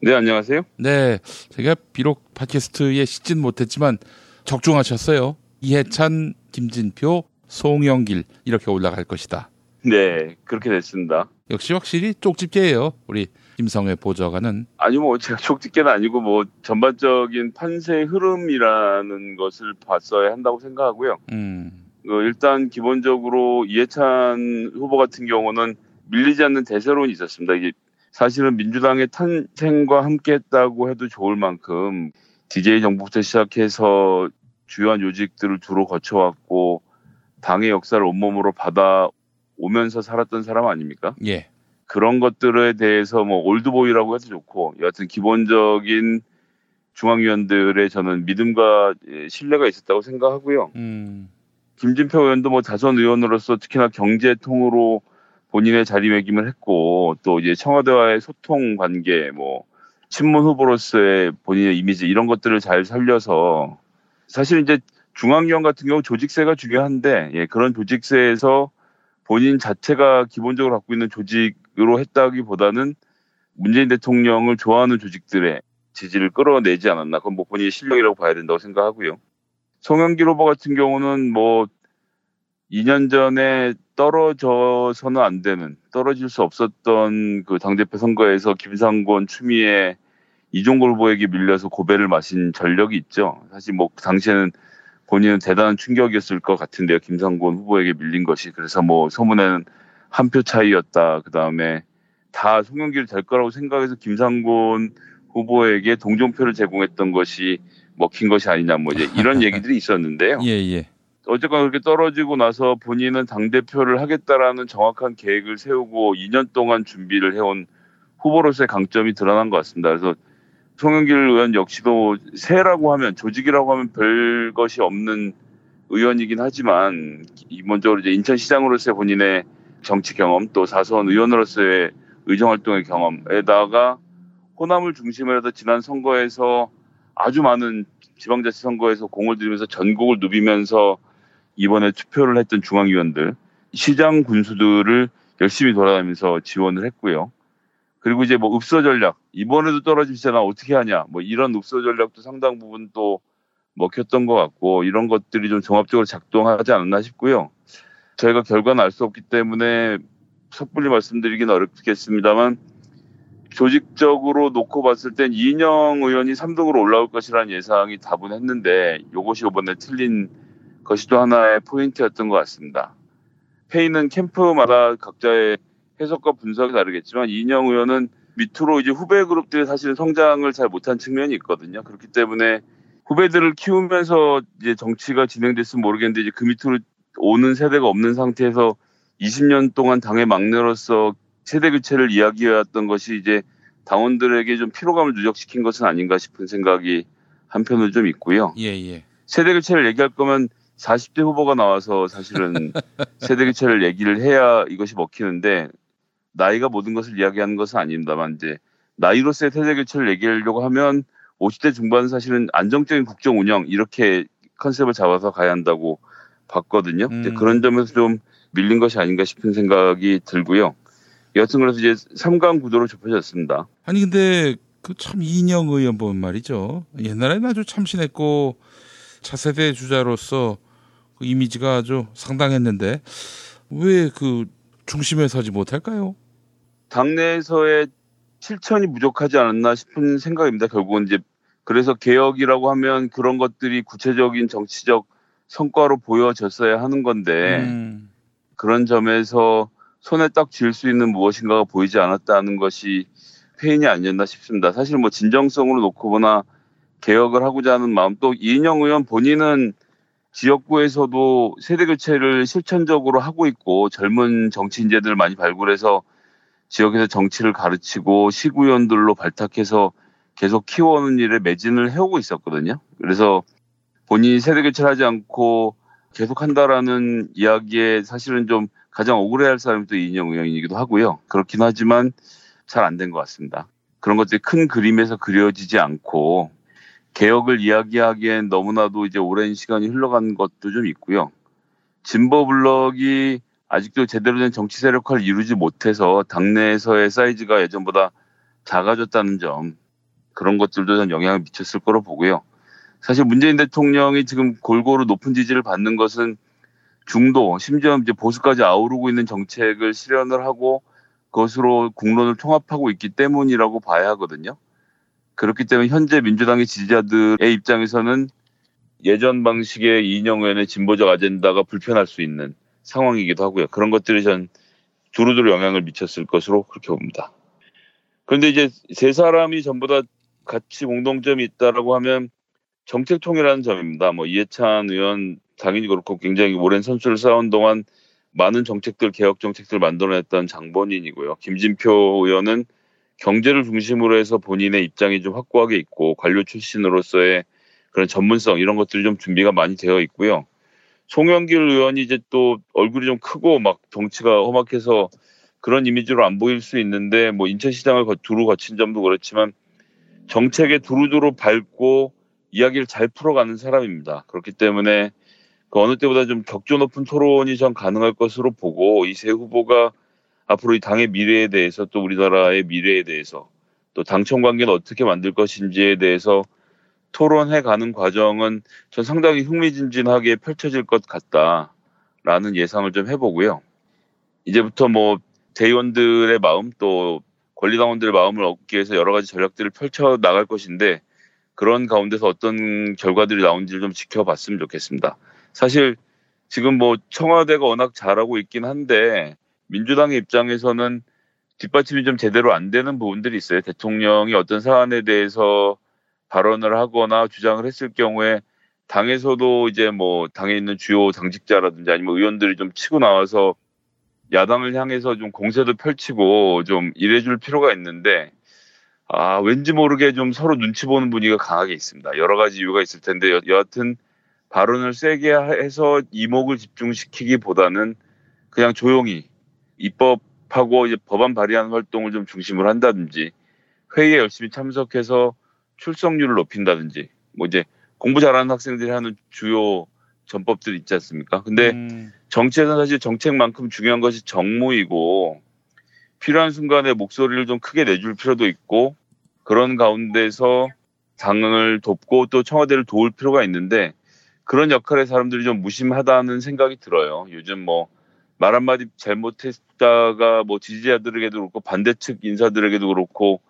네, 안녕하세요. 네, 제가 비록 팟캐스트에 싣진 못했지만 적중하셨어요. 이해찬, 김진표, 송영길 이렇게 올라갈 것이다. 네, 그렇게 됐습니다. 역시 확실히 쪽집게예요, 우리 김성회 보좌관은. 아니 뭐 제가 쪽집게는 아니고 뭐 전반적인 판세 흐름이라는 것을 봤어야 한다고 생각하고요. 일단 기본적으로 이해찬 후보 같은 경우는 밀리지 않는 대세론이 있었습니다. 이게 사실은 민주당의 탄생과 함께했다고 해도 좋을 만큼 DJ 정부부터 시작해서 주요한 요직들을 주로 거쳐왔고 당의 역사를 온몸으로 받아오면서 살았던 사람 아닙니까? 예. 그런 것들에 대해서 뭐 올드보이라고 해도 좋고 여하튼 기본적인 중앙위원들의 저는 믿음과 신뢰가 있었다고 생각하고요. 김진표 의원도 뭐 다선 의원으로서 특히나 경제통으로 본인의 자리매김을 했고 또 이제 청와대와의 소통 관계, 뭐 친문 후보로서의 본인의 이미지 이런 것들을 잘 살려서 사실 이제 중앙위원 같은 경우 조직세가 중요한데 그런 조직세에서 본인 자체가 기본적으로 갖고 있는 조직으로 했다기보다는 문재인 대통령을 좋아하는 조직들의 지지를 끌어내지 않았나. 그건 뭐 본인의 실력이라고 봐야 된다고 생각하고요. 송영길 후보 같은 경우는 뭐 2년 전에 떨어져서는 안 되는, 떨어질 수 없었던 그 당대표 선거에서 김상곤, 추미애, 이종걸 후보에게 밀려서 고배를 마신 전력이 있죠. 사실 뭐 당시에는 본인은 대단한 충격이었을 것 같은데요. 김상곤 후보에게 밀린 것이. 그래서 뭐 소문에는 한 표 차이였다. 그 다음에 다 송영길이 될 거라고 생각해서 김상곤 후보에게 동정표를 제공했던 것이 먹힌 것이 아니냐. 뭐 이제 이런 얘기들이 있었는데요. 예. 어쨌건 그렇게 떨어지고 나서 본인은 당대표를 하겠다라는 정확한 계획을 세우고 2년 동안 준비를 해온 후보로서의 강점이 드러난 것 같습니다. 그래서 송영길 의원 역시도 세라고 하면, 조직이라고 하면 별 것이 없는 의원이긴 하지만, 기본적으로 이제 인천시장으로서의 본인의 정치 경험, 또 사선 의원으로서의 의정활동의 경험에다가 호남을 중심으로 해서 지난 선거에서 아주 많은 지방자치 선거에서 공을 들이면서 전국을 누비면서 이번에 투표를 했던 중앙위원들, 시장 군수들을 열심히 돌아다니면서 지원을 했고요. 그리고 이제 뭐 읍소 전략, 이번에도 떨어지면 나 어떻게 하냐, 뭐 이런 읍소 전략도 상당 부분 또 먹혔던 것 같고, 이런 것들이 좀 종합적으로 작동하지 않았나 싶고요. 저희가 결과는 알 수 없기 때문에 섣불리 말씀드리긴 어렵겠습니다만, 조직적으로 놓고 봤을 땐 이인영 의원이 3등으로 올라올 것이라는 예상이 다분했는데, 이것이 이번에 틀린 것이 또 하나의 포인트였던 것 같습니다. 회의는 캠프마다 각자의 해석과 분석이 다르겠지만, 이인영 의원은 밑으로 이제 후배 그룹들이 사실 성장을 잘 못한 측면이 있거든요. 그렇기 때문에 후배들을 키우면서 이제 정치가 진행됐으면 모르겠는데, 이제 그 밑으로 오는 세대가 없는 상태에서 20년 동안 당의 막내로서 세대 교체를 이야기해왔던 것이 이제 당원들에게 좀 피로감을 누적시킨 것은 아닌가 싶은 생각이 한편으로 좀 있고요. 예. 세대 교체를 얘기할 거면 40대 후보가 나와서 사실은 세대 교체를 얘기를 해야 이것이 먹히는데, 나이가 모든 것을 이야기하는 것은 아닙니다만, 이제 나이로서의 세대 교체를 얘기하려고 하면 50대 중반은 사실은 안정적인 국정 운영, 이렇게 컨셉을 잡아서 가야 한다고 봤거든요. 그런 점에서 좀 밀린 것이 아닌가 싶은 생각이 들고요. 여튼 그래서 이제 3강 구도로 좁혀졌습니다. 아니 근데 그 참 이인영 의원 보면 말이죠, 옛날에는 아주 참신했고 차세대 주자로서 그 이미지가 아주 상당했는데 왜 그 중심에 서지 못할까요? 당내에서의 실천이 부족하지 않았나 싶은 생각입니다. 결국은 이제 그래서 개혁이라고 하면 그런 것들이 구체적인 정치적 성과로 보여졌어야 하는 건데, 그런 점에서 손에 딱 쥘 수 있는 무엇인가가 보이지 않았다는 것이 패인이 아니었나 싶습니다. 사실 뭐 진정성으로 놓고 보나 개혁을 하고자 하는 마음, 또 이인영 의원 본인은 지역구에서도 세대교체를 실천적으로 하고 있고, 젊은 정치인재들을 많이 발굴해서 지역에서 정치를 가르치고 시구위원들로 발탁해서 계속 키워오는 일에 매진을 해오고 있었거든요. 그래서 본인이 세대교체를 하지 않고 계속한다라는 이야기에 사실은 좀 가장 억울해할 사람이 또 이인영 의원이기도 하고요. 그렇긴 하지만 잘 안 된 것 같습니다. 그런 것들이 큰 그림에서 그려지지 않고, 개혁을 이야기하기엔 너무나도 이제 오랜 시간이 흘러간 것도 좀 있고요. 진보 블록이 아직도 제대로 된 정치 세력화를 이루지 못해서 당내에서의 사이즈가 예전보다 작아졌다는 점, 그런 것들도 전 영향을 미쳤을 거로 보고요. 사실 문재인 대통령이 지금 골고루 높은 지지를 받는 것은 중도, 심지어 이제 보수까지 아우르고 있는 정책을 실현을 하고 그것으로 국론을 통합하고 있기 때문이라고 봐야 하거든요. 그렇기 때문에 현재 민주당의 지지자들의 입장에서는 예전 방식의 이인영 의원의 진보적 아젠다가 불편할 수 있는 상황이기도 하고요. 그런 것들이 전 두루두루 영향을 미쳤을 것으로 그렇게 봅니다. 그런데 이제 세 사람이 전부 다 같이 공동점이 있다라고 하면 정책통이라는 점입니다. 뭐 이해찬 의원 당연히 그렇고, 굉장히 오랜 선수를 쌓은 동안 많은 정책들, 개혁 정책들 만들어냈던 장본인이고요. 김진표 의원은 경제를 중심으로 해서 본인의 입장이 좀 확고하게 있고, 관료 출신으로서의 그런 전문성, 이런 것들이 좀 준비가 많이 되어 있고요. 송영길 의원이 이제 또 얼굴이 좀 크고 막 덩치가 험악해서 그런 이미지로 안 보일 수 있는데, 뭐 인천시장을 두루 거친 점도 그렇지만 정책에 두루두루 밟고 이야기를 잘 풀어가는 사람입니다. 그렇기 때문에 그 어느 때보다 좀 격조 높은 토론이 전 가능할 것으로 보고, 이 세 후보가 앞으로 이 당의 미래에 대해서, 또 우리나라의 미래에 대해서, 또 당청 관계는 어떻게 만들 것인지에 대해서 토론해가는 과정은 전 상당히 흥미진진하게 펼쳐질 것 같다라는 예상을 좀 해보고요. 이제부터 뭐 대의원들의 마음, 또 권리당원들의 마음을 얻기 위해서 여러 가지 전략들을 펼쳐나갈 것인데, 그런 가운데서 어떤 결과들이 나온지를 좀 지켜봤으면 좋겠습니다. 사실 지금 뭐 청와대가 워낙 잘하고 있긴 한데, 민주당의 입장에서는 뒷받침이 좀 제대로 안 되는 부분들이 있어요. 대통령이 어떤 사안에 대해서 발언을 하거나 주장을 했을 경우에 당에서도 이제 뭐 당에 있는 주요 당직자라든지 아니면 의원들이 좀 치고 나와서 야당을 향해서 좀 공세도 펼치고 좀 일해줄 필요가 있는데, 아, 왠지 모르게 좀 서로 눈치 보는 분위기가 강하게 있습니다. 여러 가지 이유가 있을 텐데 여하튼 발언을 세게 해서 이목을 집중시키기보다는 그냥 조용히 입법하고 이제 법안 발의하는 활동을 좀 중심으로 한다든지, 회의에 열심히 참석해서 출석률을 높인다든지, 뭐 이제 공부 잘하는 학생들이 하는 주요 전법들 있지 않습니까? 근데 정치에서는 사실 정책만큼 중요한 것이 정무이고, 필요한 순간에 목소리를 좀 크게 내줄 필요도 있고, 그런 가운데서 당을 돕고 또 청와대를 도울 필요가 있는데, 그런 역할에 사람들이 좀 무심하다는 생각이 들어요. 요즘 뭐 말 한마디 잘못했다가 뭐 지지자들에게도 그렇고 반대측 인사들에게도 그렇고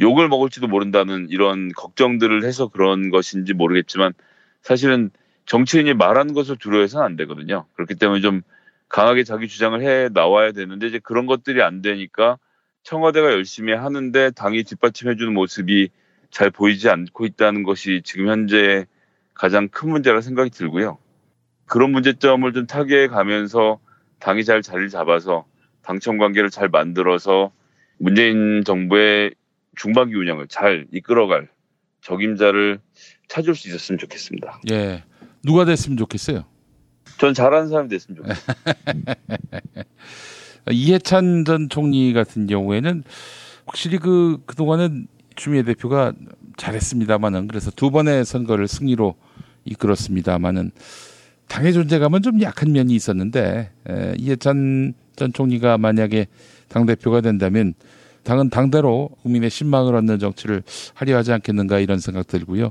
욕을 먹을지도 모른다는 이런 걱정들을 해서 그런 것인지 모르겠지만, 사실은 정치인이 말하는 것을 두려워해서는 안 되거든요. 그렇기 때문에 좀 강하게 자기 주장을 해 나와야 되는데, 이제 그런 것들이 안 되니까 청와대가 열심히 하는데 당이 뒷받침해주는 모습이 잘 보이지 않고 있다는 것이 지금 현재 가장 큰 문제라 생각이 들고요. 그런 문제점을 좀 타개해 가면서 당이 잘 자리를 잡아서 당청 관계를 잘 만들어서 문재인 정부의 중반기 운영을 잘 이끌어갈 적임자를 찾을 수 있었으면 좋겠습니다. 예, 누가 됐으면 좋겠어요? 전 잘하는 사람이 됐으면 좋겠어요. 이해찬 전 총리 같은 경우에는 확실히 그동안은 추미애 대표가 잘했습니다마는, 그래서 두 번의 선거를 승리로 이끌었습니다마는 당의 존재감은 좀 약한 면이 있었는데, 이해찬 전 총리가 만약에 당대표가 된다면 당은 당대로 국민의 신망을 얻는 정치를 하려 하지 않겠는가, 이런 생각 들고요.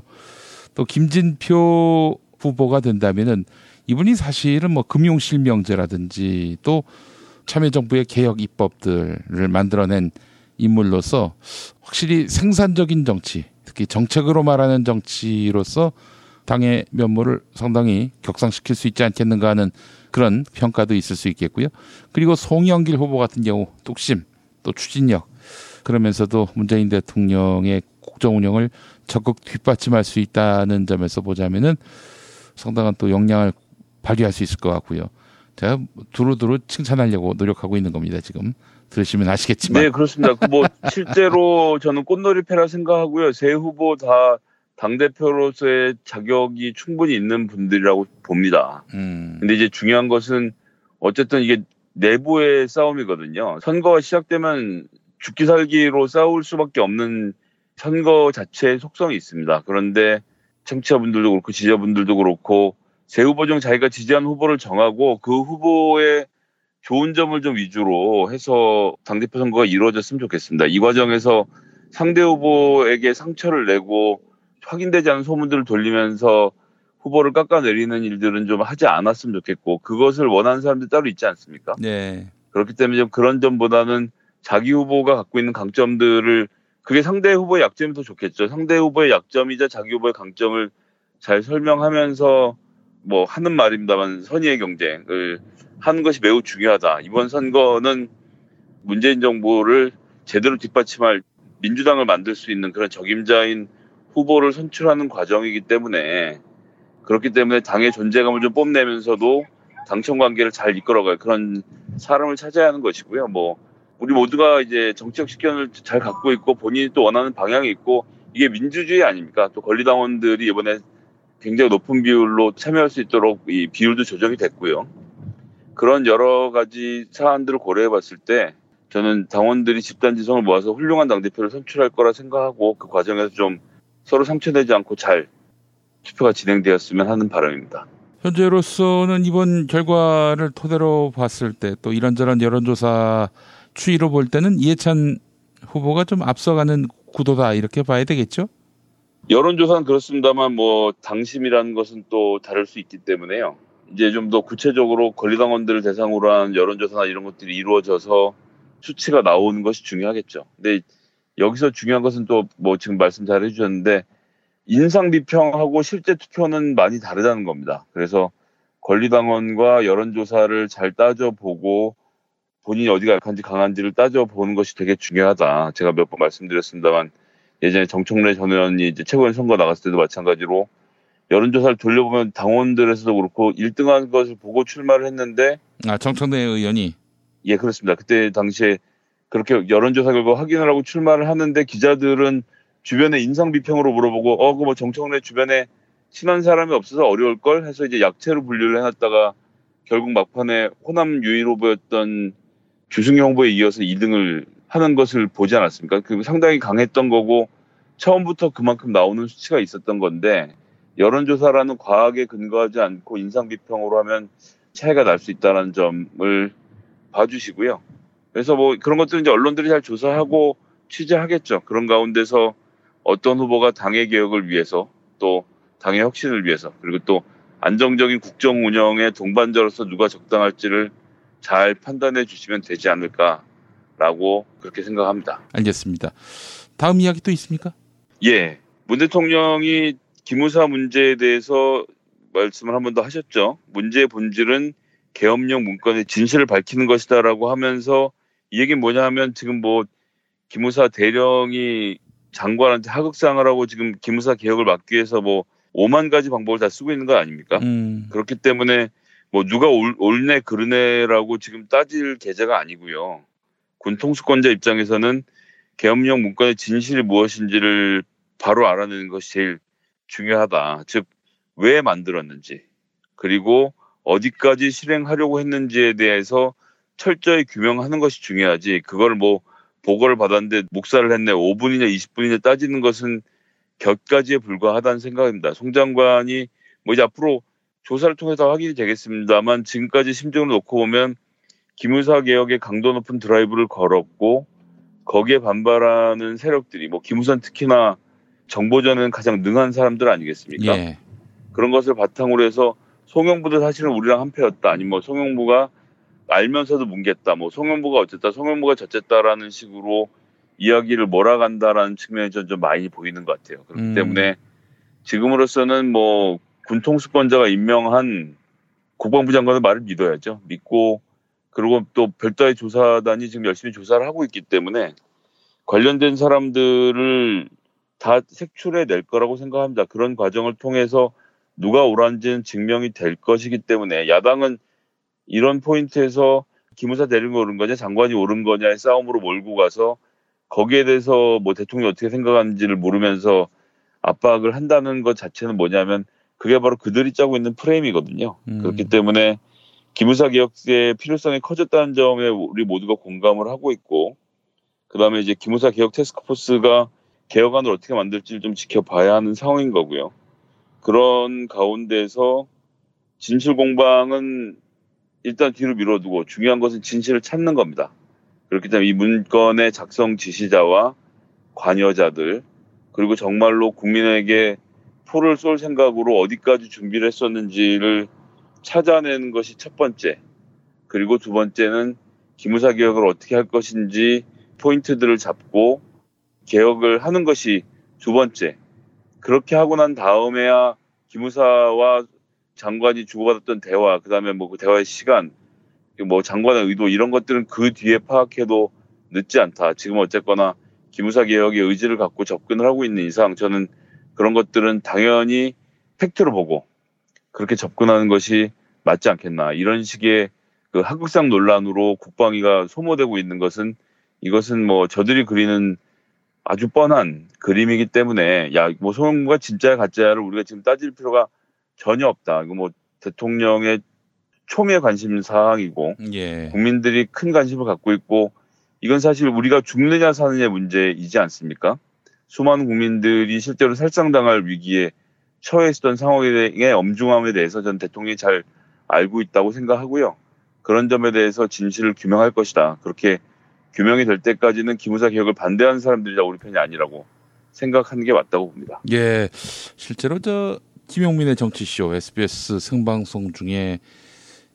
또 김진표 후보가 된다면은 이분이 사실은 뭐 금융실명제라든지 또 참여정부의 개혁 입법들을 만들어낸 인물로서 확실히 생산적인 정치, 특히 정책으로 말하는 정치로서 당의 면모를 상당히 격상시킬 수 있지 않겠는가 하는 그런 평가도 있을 수 있겠고요. 그리고 송영길 후보 같은 경우 뚝심, 또 추진력, 그러면서도 문재인 대통령의 국정 운영을 적극 뒷받침할 수 있다는 점에서 보자면은 상당한 또 역량을 발휘할 수 있을 것 같고요. 제가 두루두루 칭찬하려고 노력하고 있는 겁니다. 지금 들으시면 아시겠지만. 네, 그렇습니다. 뭐 실제로 저는 꽃놀이패라 생각하고요. 세 후보 다 당대표로서의 자격이 충분히 있는 분들이라고 봅니다. 근데 이제 중요한 것은 어쨌든 이게 내부의 싸움이거든요. 선거가 시작되면 죽기 살기로 싸울 수밖에 없는 선거 자체의 속성이 있습니다. 그런데 청취자분들도 그렇고 지지자분들도 그렇고 세 후보 중 자기가 지지한 후보를 정하고 그 후보의 좋은 점을 좀 위주로 해서 당대표 선거가 이루어졌으면 좋겠습니다. 이 과정에서 상대 후보에게 상처를 내고 확인되지 않은 소문들을 돌리면서 후보를 깎아내리는 일들은 좀 하지 않았으면 좋겠고, 그것을 원하는 사람들이 따로 있지 않습니까? 네. 그렇기 때문에 좀 그런 점보다는 자기 후보가 갖고 있는 강점들을, 그게 상대 후보의 약점이 더 좋겠죠. 상대 후보의 약점이자 자기 후보의 강점을 잘 설명하면서, 뭐 하는 말입니다만 선의의 경쟁을 하는 것이 매우 중요하다. 이번 선거는 문재인 정부를 제대로 뒷받침할 민주당을 만들 수 있는 그런 적임자인 후보를 선출하는 과정이기 때문에, 그렇기 때문에 당의 존재감을 좀 뽐내면서도 당청 관계를 잘 이끌어갈 그런 사람을 찾아야 하는 것이고요. 뭐 우리 모두가 이제 정치적 식견을 잘 갖고 있고 본인이 또 원하는 방향이 있고, 이게 민주주의 아닙니까? 또 권리당원들이 이번에 굉장히 높은 비율로 참여할 수 있도록 이 비율도 조정이 됐고요. 그런 여러 가지 사안들을 고려해 봤을 때 저는 당원들이 집단 지성을 모아서 훌륭한 당대표를 선출할 거라 생각하고, 그 과정에서 좀 서로 상처되지 않고 잘 투표가 진행되었으면 하는 바람입니다. 현재로서는 이번 결과를 토대로 봤을 때 또 이런저런 여론조사 추이로 볼 때는 이해찬 후보가 좀 앞서가는 구도다, 이렇게 봐야 되겠죠? 여론조사는 그렇습니다만 뭐 당심이라는 것은 또 다를 수 있기 때문에요. 이제 좀 더 구체적으로 권리당원들을 대상으로 한 여론조사나 이런 것들이 이루어져서 수치가 나오는 것이 중요하겠죠. 근데 여기서 중요한 것은 또 뭐 지금 말씀 잘 해주셨는데 인상비평하고 실제 투표는 많이 다르다는 겁니다. 그래서 권리당원과 여론조사를 잘 따져보고 본인이 어디가 약한지 강한지를 따져보는 것이 되게 중요하다. 제가 몇 번 말씀드렸습니다만 예전에 정청래 전 의원이 이제 최고위원 선거 나갔을 때도 마찬가지로 여론조사를 돌려보면 당원들에서도 그렇고 1등한 것을 보고 출마를 했는데, 정청래 의원이 예, 그렇습니다. 그때 당시에 그렇게 여론조사 결과 확인을 하고 출마를 하는데 기자들은 주변에 인상 비평으로 물어보고 그 뭐 정청래 주변에 친한 사람이 없어서 어려울 걸 해서 이제 약체로 분류를 해놨다가 결국 막판에 호남 유일 후보였던 주승용 후보에 이어서 2등을 하는 것을 보지 않았습니까? 그 상당히 강했던 거고 처음부터 그만큼 나오는 수치가 있었던 건데 여론조사라는 과학에 근거하지 않고 인상 비평으로 하면 차이가 날 수 있다는 점을 봐주시고요. 그래서 뭐 그런 것들은 이제 언론들이 잘 조사하고 취재하겠죠. 그런 가운데서 어떤 후보가 당의 개혁을 위해서 또 당의 혁신을 위해서 그리고 또 안정적인 국정 운영의 동반자로서 누가 적당할지를 잘 판단해 주시면 되지 않을까라고 그렇게 생각합니다. 알겠습니다. 다음 이야기 또 있습니까? 예. 문 대통령이 기무사 문제에 대해서 말씀을 한 번 더 하셨죠. 문제의 본질은 계엄령 문건의 진실을 밝히는 것이다라고 하면서 이 얘기는 뭐냐 하면 지금 뭐 기무사 대령이 장관한테 하극상을 하고 지금 기무사 개혁을 막기 위해서 뭐 5만 가지 방법을 다 쓰고 있는 거 아닙니까? 그렇기 때문에 뭐 누가 옳네 그르네라고 지금 따질 계제가 아니고요. 군 통수권자 입장에서는 계엄령 문건의 진실이 무엇인지를 바로 알아내는 것이 제일 중요하다. 즉 왜 만들었는지 그리고 어디까지 실행하려고 했는지에 대해서 철저히 규명하는 것이 중요하지. 그걸 뭐 보고를 받았는데 묵살을 했네 5분이냐 20분이냐 따지는 것은 곁가지에 불과하다는 생각입니다. 송 장관이 뭐 이제 앞으로 조사를 통해서 확인이 되겠습니다만 지금까지 심정을 놓고 보면 기무사 개혁의 강도 높은 드라이브를 걸었고 거기에 반발하는 세력들이 뭐 기무사는 특히나 정보전은 가장 능한 사람들 아니겠습니까? 예. 그런 것을 바탕으로 해서 송영무도 사실은 우리랑 한패였다. 아니면 뭐 송영무가 알면서도 뭉갰다. 뭐 송영무가 어쨌다. 송영무가 저쨌다라는 식으로 이야기를 몰아간다라는 측면이 좀 많이 보이는 것 같아요. 그렇기 때문에 지금으로서는 뭐 군통수권자가 임명한 국방부 장관의 말을 믿어야죠. 믿고 그리고 또 별도의 조사단이 지금 열심히 조사를 하고 있기 때문에 관련된 사람들을 다 색출해낼 거라고 생각합니다. 그런 과정을 통해서 누가 옳은지는 증명이 될 것이기 때문에 야당은 이런 포인트에서 기무사 대령이 옳은 거냐 장관이 옳은 거냐의 싸움으로 몰고 가서 거기에 대해서 뭐 대통령이 어떻게 생각하는지를 모르면서 압박을 한다는 것 자체는 뭐냐면 그게 바로 그들이 짜고 있는 프레임이거든요. 그렇기 때문에 기무사 개혁의 필요성이 커졌다는 점에 우리 모두가 공감을 하고 있고 그다음에 이제 기무사 개혁 태스크포스가 개혁안을 어떻게 만들지를 좀 지켜봐야 하는 상황인 거고요. 그런 가운데서 진실 공방은 일단 뒤로 미뤄두고 중요한 것은 진실을 찾는 겁니다. 그렇기 때문에 이 문건의 작성 지시자와 관여자들 그리고 정말로 국민에게 포를 쏠 생각으로 어디까지 준비를 했었는지를 찾아내는 것이 첫 번째. 그리고 두 번째는 기무사 개혁을 어떻게 할 것인지 포인트들을 잡고 개혁을 하는 것이 두 번째. 그렇게 하고 난 다음에야 기무사와 장관이 주고받았던 대화, 그다음에 뭐 그 대화의 시간, 뭐 장관의 의도 이런 것들은 그 뒤에 파악해도 늦지 않다. 지금 어쨌거나 기무사 개혁의 의지를 갖고 접근을 하고 있는 이상 저는 그런 것들은 당연히 팩트로 보고 그렇게 접근하는 것이 맞지 않겠나. 이런 식의 그 하극상 논란으로 국방위가 소모되고 있는 것은 이것은 뭐 저들이 그리는 아주 뻔한 그림이기 때문에 야, 뭐 송영무가 진짜야 가짜야를 우리가 지금 따질 필요가 전혀 없다. 이거 뭐 대통령의 초미의 관심 사항이고 예. 국민들이 큰 관심을 갖고 있고 이건 사실 우리가 죽느냐 사느냐의 문제이지 않습니까? 수많은 국민들이 실제로 살상당할 위기에 처해 있었던 상황의 엄중함에 대해서 전 대통령이 잘 알고 있다고 생각하고요. 그런 점에 대해서 진실을 규명할 것이다. 그렇게 규명이 될 때까지는 기무사 개혁을 반대하는 사람들이 다 우리 편이 아니라고 생각하는 게 맞다고 봅니다. 예, 실제로 저 김용민의 정치쇼 SBS 생방송 중에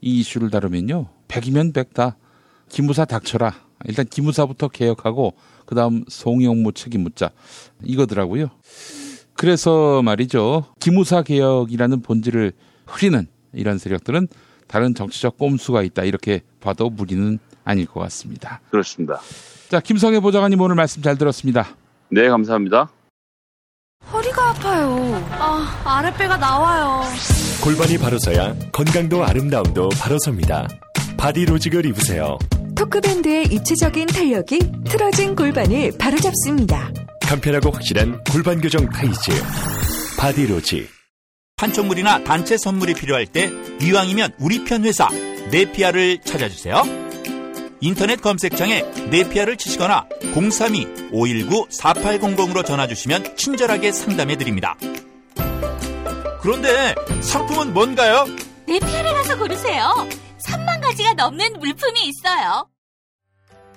이 이슈를 다루면요. 100이면 100다. 기무사 닥쳐라. 일단 기무사부터 개혁하고 그다음 송영무 책임 묻자. 이거더라고요. 그래서 말이죠. 기무사 개혁이라는 본질을 흐리는 이런 세력들은 다른 정치적 꼼수가 있다. 이렇게 봐도 무리는 아닐 것 같습니다. 그렇습니다. 자, 김성회 보좌관님 오늘 말씀 잘 들었습니다. 네, 감사합니다. 허리가 아파요. 아랫배가 나와요. 골반이 바로 서야 건강도 아름다움도 바로 섭니다. 바디로직을 입으세요. 토크밴드의 입체적인 탄력이 틀어진 골반을 바로잡습니다. 간편하고 확실한 골반 교정 타이즈 바디로직. 판촉물이나 단체 선물이 필요할 때 이왕이면 우리 편 회사 네피아를 찾아주세요. 인터넷 검색창에 네피아를 치시거나 032-519-4800으로 전화주시면 친절하게 상담해드립니다. 그런데 상품은 뭔가요? 네피아를 가서 고르세요. 3만 가지가 넘는 물품이 있어요.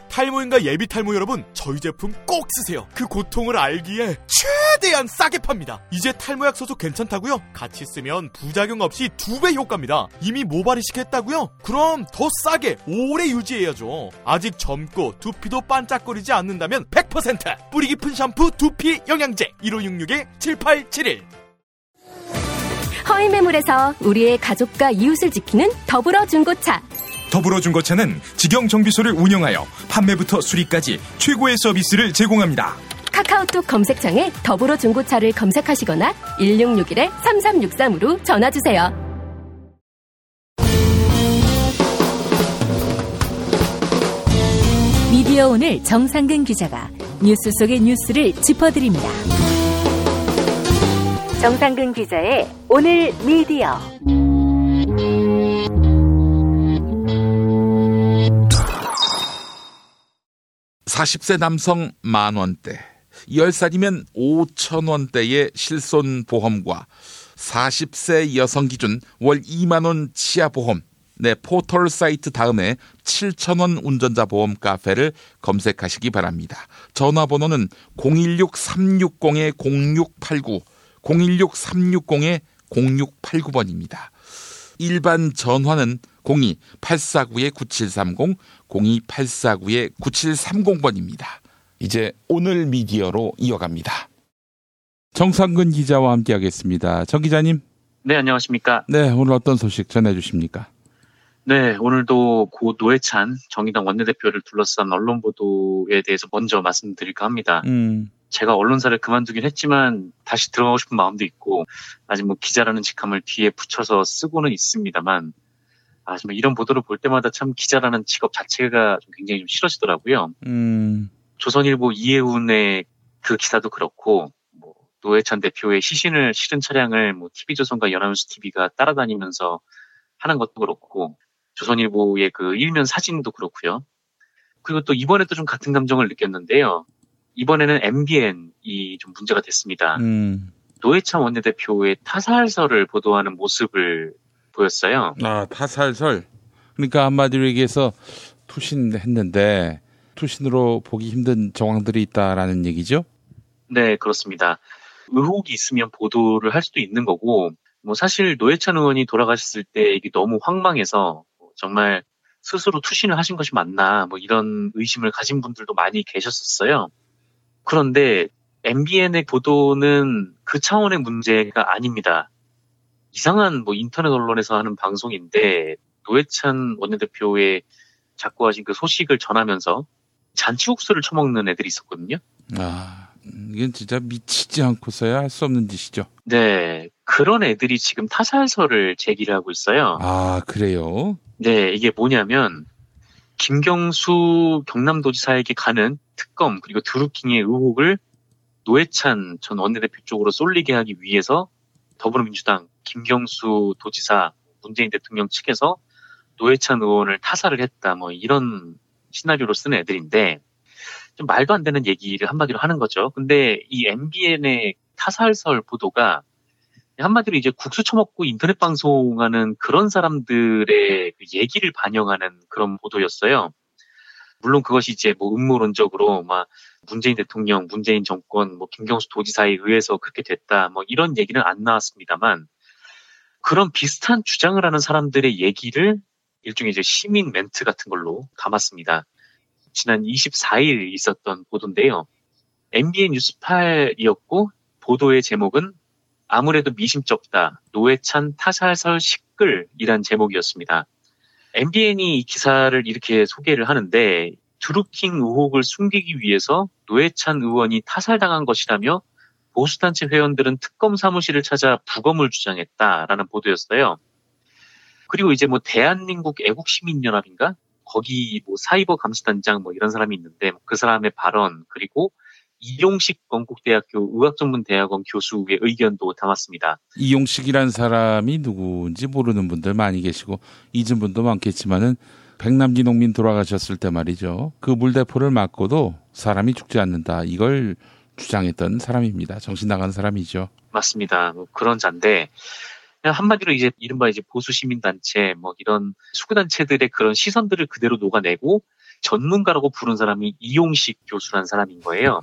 탈모인가 예비 탈모 여러분, 저희 제품 꼭 쓰세요. 그 고통을 알기에 최대한 싸게 팝니다. 이제 탈모약 소속 괜찮다고요? 같이 쓰면 부작용 없이 2배 효과입니다. 이미 모발이식 했다고요? 그럼 더 싸게 오래 유지해야죠. 아직 젊고 두피도 반짝거리지 않는다면 100% 뿌리 깊은 샴푸 두피 영양제 1566-7871. 허위 매물에서 우리의 가족과 이웃을 지키는 더불어중고차. 더불어중고차는 직영정비소를 운영하여 판매부터 수리까지 최고의 서비스를 제공합니다. 카카오톡 검색창에 더불어중고차를 검색하시거나 1661-3363으로 전화주세요. 미디어 오늘 정상근 기자가 뉴스 속의 뉴스를 짚어드립니다. 정상근 기자의 오늘 미디어. (40세) 남성 10,000원대, 10살이면 5,000원대의 실손보험과 40세 여성 기준 월 2만 원 치아보험, 네, 포털 사이트 다음에 7,000원 운전자 보험 카페를 검색하시기 바랍니다. 전화번호는 016-360-0689, 016-360-0689번입니다. 일반 전화는 02-849-9730, 02-849-9730번입니다. 이제 오늘 미디어로 이어갑니다. 정상근 기자와 함께하겠습니다. 정 기자님. 네, 안녕하십니까. 네, 오늘 어떤 소식 전해주십니까? 네, 오늘도 고 노회찬 정의당 원내대표를 둘러싼 언론 보도에 대해서 먼저 말씀드릴까 합니다. 제가 언론사를 그만두긴 했지만 다시 들어가고 싶은 마음도 있고, 아직 뭐 기자라는 직함을 뒤에 붙여서 쓰고는 있습니다만, 정말 이런 보도를 볼 때마다 참 기자라는 직업 자체가 굉장히 좀 싫어지더라고요. 조선일보 이해훈의 그 기사도 그렇고, 뭐 노회찬 대표의 시신을 실은 차량을 뭐 TV조선과 연합뉴스 TV가 따라다니면서 하는 것도 그렇고, 조선일보의 그 일면 사진도 그렇고요. 그리고 또 이번에도 좀 같은 감정을 느꼈는데요. 이번에는 MBN이 좀 문제가 됐습니다. 노회찬 원내대표의 타살설을 보도하는 모습을 보였어요. 아, 타살설. 그러니까 한마디로 얘기해서 투신했는데 투신으로 보기 힘든 정황들이 있다라는 얘기죠? 네, 그렇습니다. 의혹이 있으면 보도를 할 수도 있는 거고, 뭐 사실 노회찬 의원이 돌아가셨을 때 이게 너무 황망해서 정말 스스로 투신을 하신 것이 맞나, 뭐 이런 의심을 가진 분들도 많이 계셨었어요. 그런데 MBN의 보도는 그 차원의 문제가 아닙니다. 이상한 뭐 인터넷 언론에서 하는 방송인데 노회찬 원내대표의 자꾸 하신 그 소식을 전하면서 잔치국수를 처먹는 애들이 있었거든요. 아, 이건 진짜 미치지 않고서야 할 수 없는 짓이죠. 네, 그런 애들이 지금 타살설을 제기를 하고 있어요. 아, 그래요? 네, 이게 뭐냐면 김경수 경남도지사에게 가는 특검, 그리고 드루킹의 의혹을 노회찬 전 원내대표 쪽으로 쏠리게 하기 위해서 더불어민주당 김경수 도지사, 문재인 대통령 측에서 노회찬 의원을 타살을 했다, 뭐 이런 시나리오로 쓰는 애들인데, 좀 말도 안 되는 얘기를 한마디로 하는 거죠. 근데 이 MBN의 타살설 보도가 한마디로 이제 국수 처먹고 인터넷 방송하는 그런 사람들의 얘기를 반영하는 그런 보도였어요. 물론 그것이 이제 뭐 음모론적으로 막 문재인 대통령, 문재인 정권, 뭐 김경수 도지사에 의해서 그렇게 됐다, 뭐 이런 얘기는 안 나왔습니다만, 그런 비슷한 주장을 하는 사람들의 얘기를 일종의 이제 시민 멘트 같은 걸로 담았습니다. 지난 24일 있었던 보도인데요. MBN 뉴스8이었고 보도의 제목은 아무래도 미심쩍다, 노회찬 타살설 시끌이란 제목이었습니다. MBN이 이 기사를 이렇게 소개를 하는데, 드루킹 의혹을 숨기기 위해서 노회찬 의원이 타살당한 것이라며 보수단체 회원들은 특검 사무실을 찾아 부검을 주장했다라는 보도였어요. 그리고 이제 뭐 대한민국 애국시민연합인가? 거기 뭐 사이버 감시단장 뭐 이런 사람이 있는데 그 사람의 발언 그리고 이용식 건국대학교 의학전문대학원 교수의 의견도 담았습니다. 이용식이란 사람이 누구인지 모르는 분들 많이 계시고 잊은 분도 많겠지만은 백남기 농민 돌아가셨을 때 말이죠. 그 물대포를 맞고도 사람이 죽지 않는다. 이걸 주장했던 사람입니다. 정신 나간 사람이죠. 맞습니다. 뭐 그런 잔데 한마디로 이제 이른바 이제 보수 시민단체 뭐 이런 수구단체들의 그런 시선들을 그대로 녹아내고 전문가라고 부른 사람이 이용식 교수라는 사람인 거예요.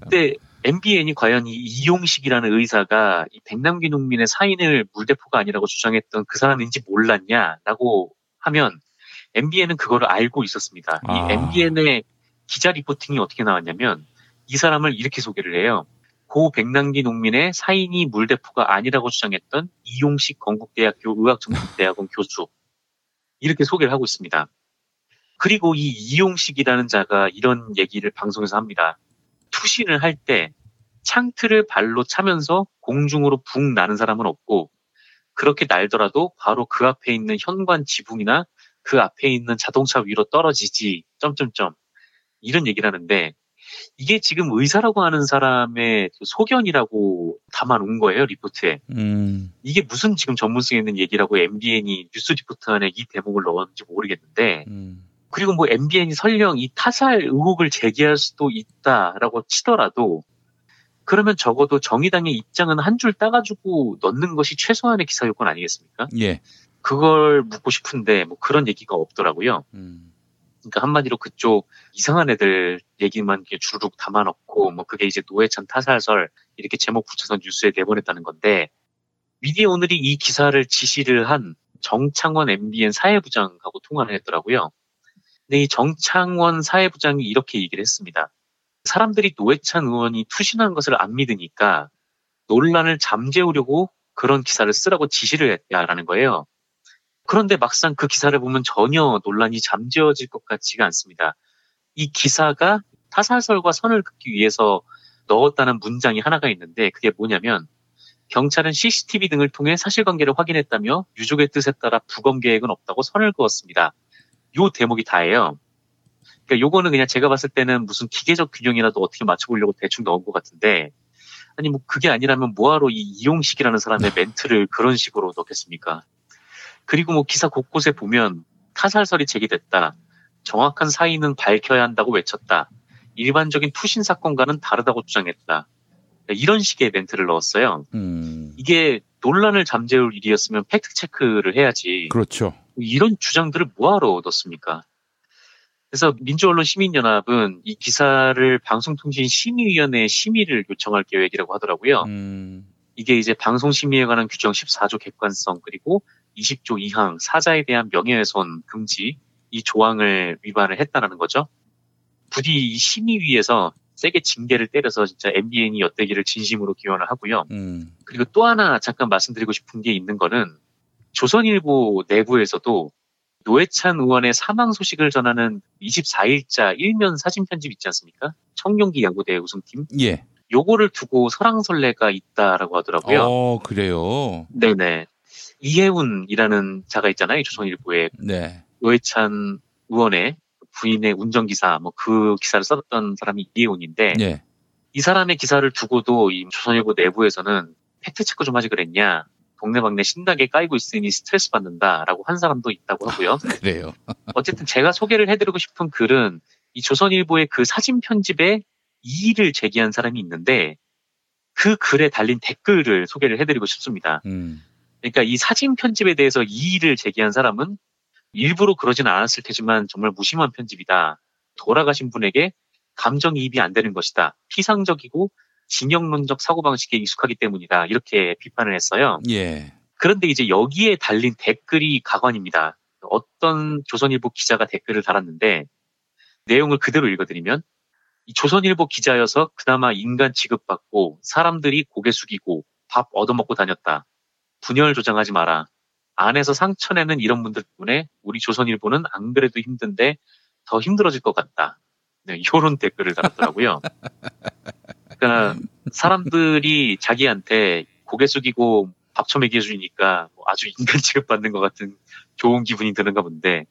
근데 MBN이 과연 이 이용식이라는 의사가 이 백남기 농민의 사인을 물대포가 아니라고 주장했던 그 사람인지 몰랐냐라고 하면 MBN은 그걸 알고 있었습니다. 이 MBN의 기자 리포팅이 어떻게 나왔냐면 이 사람을 이렇게 소개를 해요. 고 백남기 농민의 사인이 물대포가 아니라고 주장했던 이용식 건국대학교 의학전문대학원 교수 이렇게 소개를 하고 있습니다. 그리고 이 이용식이라는 자가 이런 얘기를 방송에서 합니다. 투신을 할 때 창틀을 발로 차면서 공중으로 붕 나는 사람은 없고 그렇게 날더라도 바로 그 앞에 있는 현관 지붕이나 그 앞에 있는 자동차 위로 떨어지지... 이런 얘기를 하는데 이게 지금 의사라고 하는 사람의 소견이라고 담아놓은 거예요, 리포트에. 이게 무슨 지금 전문성 있는 얘기라고 MBN이 뉴스 리포트 안에 이 대목을 넣었는지 모르겠는데 그리고 뭐 MBN이 설령 이 타살 의혹을 제기할 수도 있다라고 치더라도 그러면 적어도 정의당의 입장은 한 줄 따가지고 넣는 것이 최소한의 기사 요건 아니겠습니까? 예. 그걸 묻고 싶은데 뭐 그런 얘기가 없더라고요. 그러니까 한마디로 그쪽 이상한 애들 얘기만 이렇게 주르륵 담아놓고 뭐 그게 이제 노회찬 타살설 이렇게 제목 붙여서 뉴스에 내보냈다는 건데 미디어 오늘이 이 기사를 지시를 한 정창원 MBN 사회부장하고 통화를 했더라고요. 근데 이 정창원 사회부장이 이렇게 얘기를 했습니다. 사람들이 노회찬 의원이 투신한 것을 안 믿으니까 논란을 잠재우려고 그런 기사를 쓰라고 지시를 했다라는 거예요. 그런데 막상 그 기사를 보면 전혀 논란이 잠재워질 것 같지가 않습니다. 이 기사가 타살설과 선을 긋기 위해서 넣었다는 문장이 하나가 있는데 그게 뭐냐면 경찰은 CCTV 등을 통해 사실관계를 확인했다며 유족의 뜻에 따라 부검 계획은 없다고 선을 그었습니다. 요 대목이 다예요. 그러니까 요거는 그냥 제가 봤을 때는 무슨 기계적 균형이라도 어떻게 맞춰보려고 대충 넣은 것 같은데 아니 뭐 그게 아니라면 뭐하러 이 이용식이라는 사람의 멘트를 그런 식으로 넣겠습니까? 그리고 뭐 기사 곳곳에 보면 타살설이 제기됐다. 정확한 사인은 밝혀야 한다고 외쳤다. 일반적인 투신 사건과는 다르다고 주장했다. 이런 식의 멘트를 넣었어요. 이게 논란을 잠재울 일이었으면 팩트체크를 해야지. 그렇죠. 이런 주장들을 뭐하러 넣습니까? 그래서 민주언론시민연합은 이 기사를 방송통신심의위원회에 심의를 요청할 계획이라고 하더라고요. 이게 이제 방송심의에 관한 규정 14조 객관성 그리고 20조 2항 사자에 대한 명예훼손 금지 이 조항을 위반을 했다라는 거죠. 부디 이 심의위에서 세게 징계를 때려서 진짜 MBN이 엿대기를 진심으로 기원을 하고요. 그리고 또 하나 잠깐 말씀드리고 싶은 게 있는 거는 조선일보 내부에서도 노회찬 의원의 사망 소식을 전하는 24일자 일면 사진 편집 있지 않습니까? 청룡기 야구대회 우승팀. 예. 요거를 두고 설왕설래가 있다라고 하더라고요. 그래요? 네네. 이혜훈이라는 자가 있잖아요. 조선일보에. 네. 노회찬 의원의 부인의 운전기사, 뭐 그 기사를 썼던 사람이 이혜훈인데, 네. 이 사람의 기사를 두고도 이 조선일보 내부에서는 팩트체크 좀 하지 그랬냐, 동네방네 신나게 까이고 있으니 스트레스 받는다라고 한 사람도 있다고 하고요. 그래요. 어쨌든 제가 소개를 해드리고 싶은 글은 이 조선일보의 그 사진 편집에 이의를 제기한 사람이 있는데, 그 글에 달린 댓글을 소개를 해드리고 싶습니다. 그러니까 이 사진 편집에 대해서 이의를 제기한 사람은 일부러 그러진 않았을 테지만 정말 무심한 편집이다. 돌아가신 분에게 감정이입이 안 되는 것이다. 피상적이고 진영론적 사고방식에 익숙하기 때문이다. 이렇게 비판을 했어요. 예. 그런데 이제 여기에 달린 댓글이 가관입니다. 어떤 조선일보 기자가 댓글을 달았는데 내용을 그대로 읽어드리면 이 조선일보 기자여서 그나마 인간 취급받고 사람들이 고개 숙이고 밥 얻어먹고 다녔다. 분열 조장하지 마라. 안에서 상처내는 이런 분들 때문에 우리 조선일보는 안 그래도 힘든데 더 힘들어질 것 같다. 네, 이런 댓글을 달았더라고요. 그러니까 사람들이 자기한테 고개 숙이고 밥 처먹여주니까 아주 인간 취급받는 것 같은 좋은 기분이 드는가 본데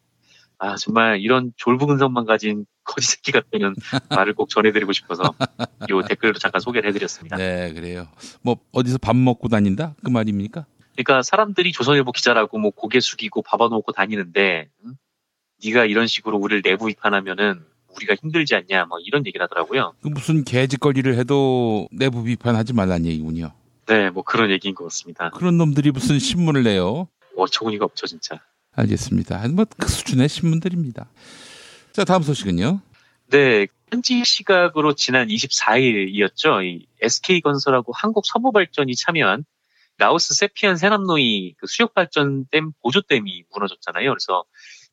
아, 정말 이런 졸부근성만 가진 거지 새끼 같다는 말을 꼭 전해드리고 싶어서 이 댓글도 잠깐 소개를 해드렸습니다. 네, 그래요. 뭐 어디서 밥 먹고 다닌다? 그 말입니까? 그러니까 사람들이 조선일보 기자라고 뭐 고개 숙이고 밥아놓고 다니는데 네가 이런 식으로 우리를 내부 비판하면은 우리가 힘들지 않냐 뭐 이런 얘기를 하더라고요. 무슨 개짓거리를 해도 내부 비판하지 말란 얘기군요. 네, 뭐 그런 얘기인 것 같습니다. 그런 놈들이 무슨 신문을 내요? 어처구니가 없죠, 진짜. 알겠습니다. 뭐 그 수준의 신문들입니다. 자, 다음 소식은요. 네, 현지 시각으로 지난 24일이었죠. 이 SK건설하고 한국서부발전이 참여한 라오스 세피안 세남노이 그 수력발전댐 보조댐이 무너졌잖아요. 그래서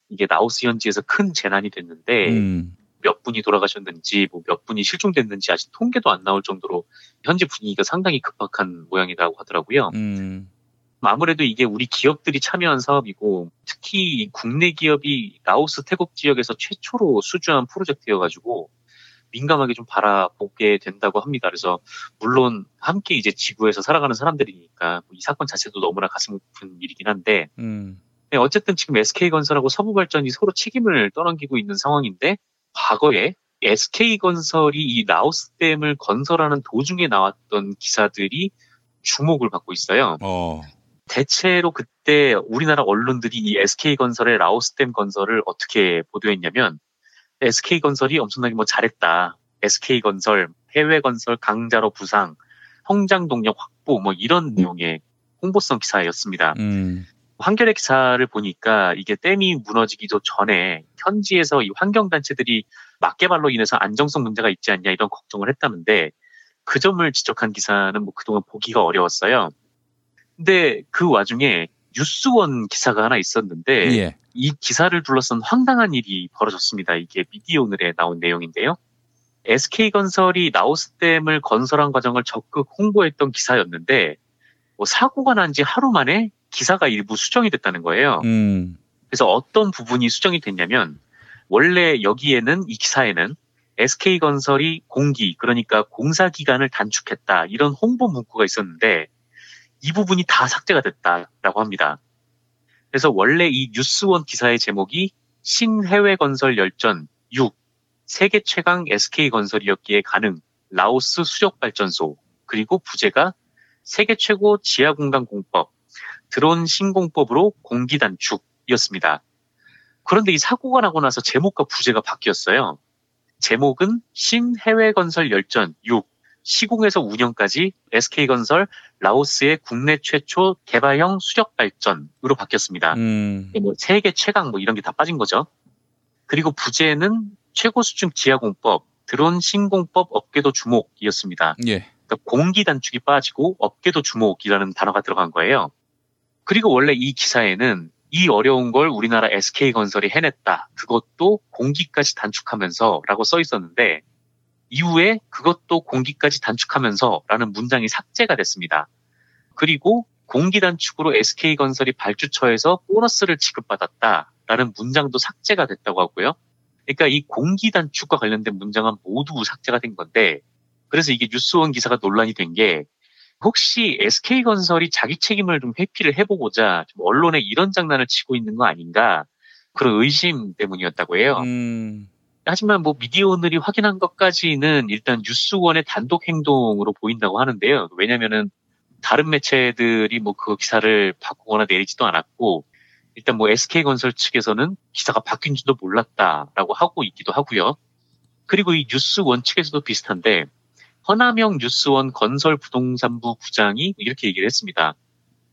이게 라오스 현지에서 큰 재난이 됐는데 몇 분이 돌아가셨는지 뭐 몇 분이 실종됐는지 아직 통계도 안 나올 정도로 현지 분위기가 상당히 급박한 모양이라고 하더라고요. 아무래도 이게 우리 기업들이 참여한 사업이고 특히 국내 기업이 라오스 태국 지역에서 최초로 수주한 프로젝트여가지고 민감하게 좀 바라보게 된다고 합니다. 그래서 물론 함께 이제 지구에서 살아가는 사람들이니까 이 사건 자체도 너무나 가슴 아픈 일이긴 한데 네, 어쨌든 지금 SK건설하고 서부발전이 서로 책임을 떠넘기고 있는 상황인데 과거에 SK건설이 이 라오스댐을 건설하는 도중에 나왔던 기사들이 주목을 받고 있어요. 대체로 그때 우리나라 언론들이 이 SK건설의 라오스댐 건설을 어떻게 보도했냐면 SK건설이 엄청나게 뭐 잘했다. SK건설, 해외건설 강자로 부상, 성장동력 확보 뭐 이런 내용의 홍보성 기사였습니다. 한겨레 기사를 보니까 이게 댐이 무너지기도 전에 현지에서 이 환경단체들이 맞개발로 인해서 안정성 문제가 있지 않냐 이런 걱정을 했다는데 그 점을 지적한 기사는 뭐 그동안 보기가 어려웠어요. 근데 그 와중에 뉴스원 기사가 하나 있었는데 예. 이 기사를 둘러싼 황당한 일이 벌어졌습니다. 이게 미디어오늘에 나온 내용인데요. SK건설이 라오스댐을 건설한 과정을 적극 홍보했던 기사였는데 뭐 사고가 난 지 하루 만에 기사가 일부 수정이 됐다는 거예요. 그래서 어떤 부분이 수정이 됐냐면 원래 여기에는 이 기사에는 SK건설이 공기 그러니까 공사 기간을 단축했다 이런 홍보 문구가 있었는데 이 부분이 다 삭제가 됐다라고 합니다. 그래서 원래 이 뉴스원 기사의 제목이 신해외건설 열전 6 세계 최강 SK건설이었기에 가능 라오스 수력발전소 그리고 부제가 세계 최고 지하공간 공법 드론 신공법으로 공기 단축이었습니다. 그런데 이 사고가 나고 나서 제목과 부제가 바뀌었어요. 제목은 신해외건설 열전 6 시공에서 운영까지 SK건설 라오스의 국내 최초 개발형 수력발전으로 바뀌었습니다. 뭐 세계 최강 뭐 이런 게 다 빠진 거죠. 그리고 부제는 최고 수준 지하공법, 드론 신공법 업계도 주목이었습니다. 예. 그러니까 공기 단축이 빠지고 업계도 주목이라는 단어가 들어간 거예요. 그리고 원래 이 기사에는 이 어려운 걸 우리나라 SK건설이 해냈다. 그것도 공기까지 단축하면서 라고 써 있었는데 이후에 그것도 공기까지 단축하면서라는 문장이 삭제가 됐습니다. 그리고 공기 단축으로 SK건설이 발주처에서 보너스를 지급받았다라는 문장도 삭제가 됐다고 하고요. 그러니까 이 공기 단축과 관련된 문장은 모두 삭제가 된 건데 그래서 이게 뉴스원 기사가 논란이 된 게 혹시 SK건설이 자기 책임을 좀 회피를 해보고자 좀 언론에 이런 장난을 치고 있는 거 아닌가 그런 의심 때문이었다고 해요. 하지만 뭐 미디어오늘이 확인한 것까지는 일단 뉴스원의 단독 행동으로 보인다고 하는데요. 왜냐면은 다른 매체들이 뭐 그 기사를 바꾸거나 내리지도 않았고 일단 뭐 SK건설 측에서는 기사가 바뀐 줄도 몰랐다라고 하고 있기도 하고요. 그리고 이 뉴스원 측에서도 비슷한데 허남영 뉴스원 건설부동산부 부장이 이렇게 얘기를 했습니다.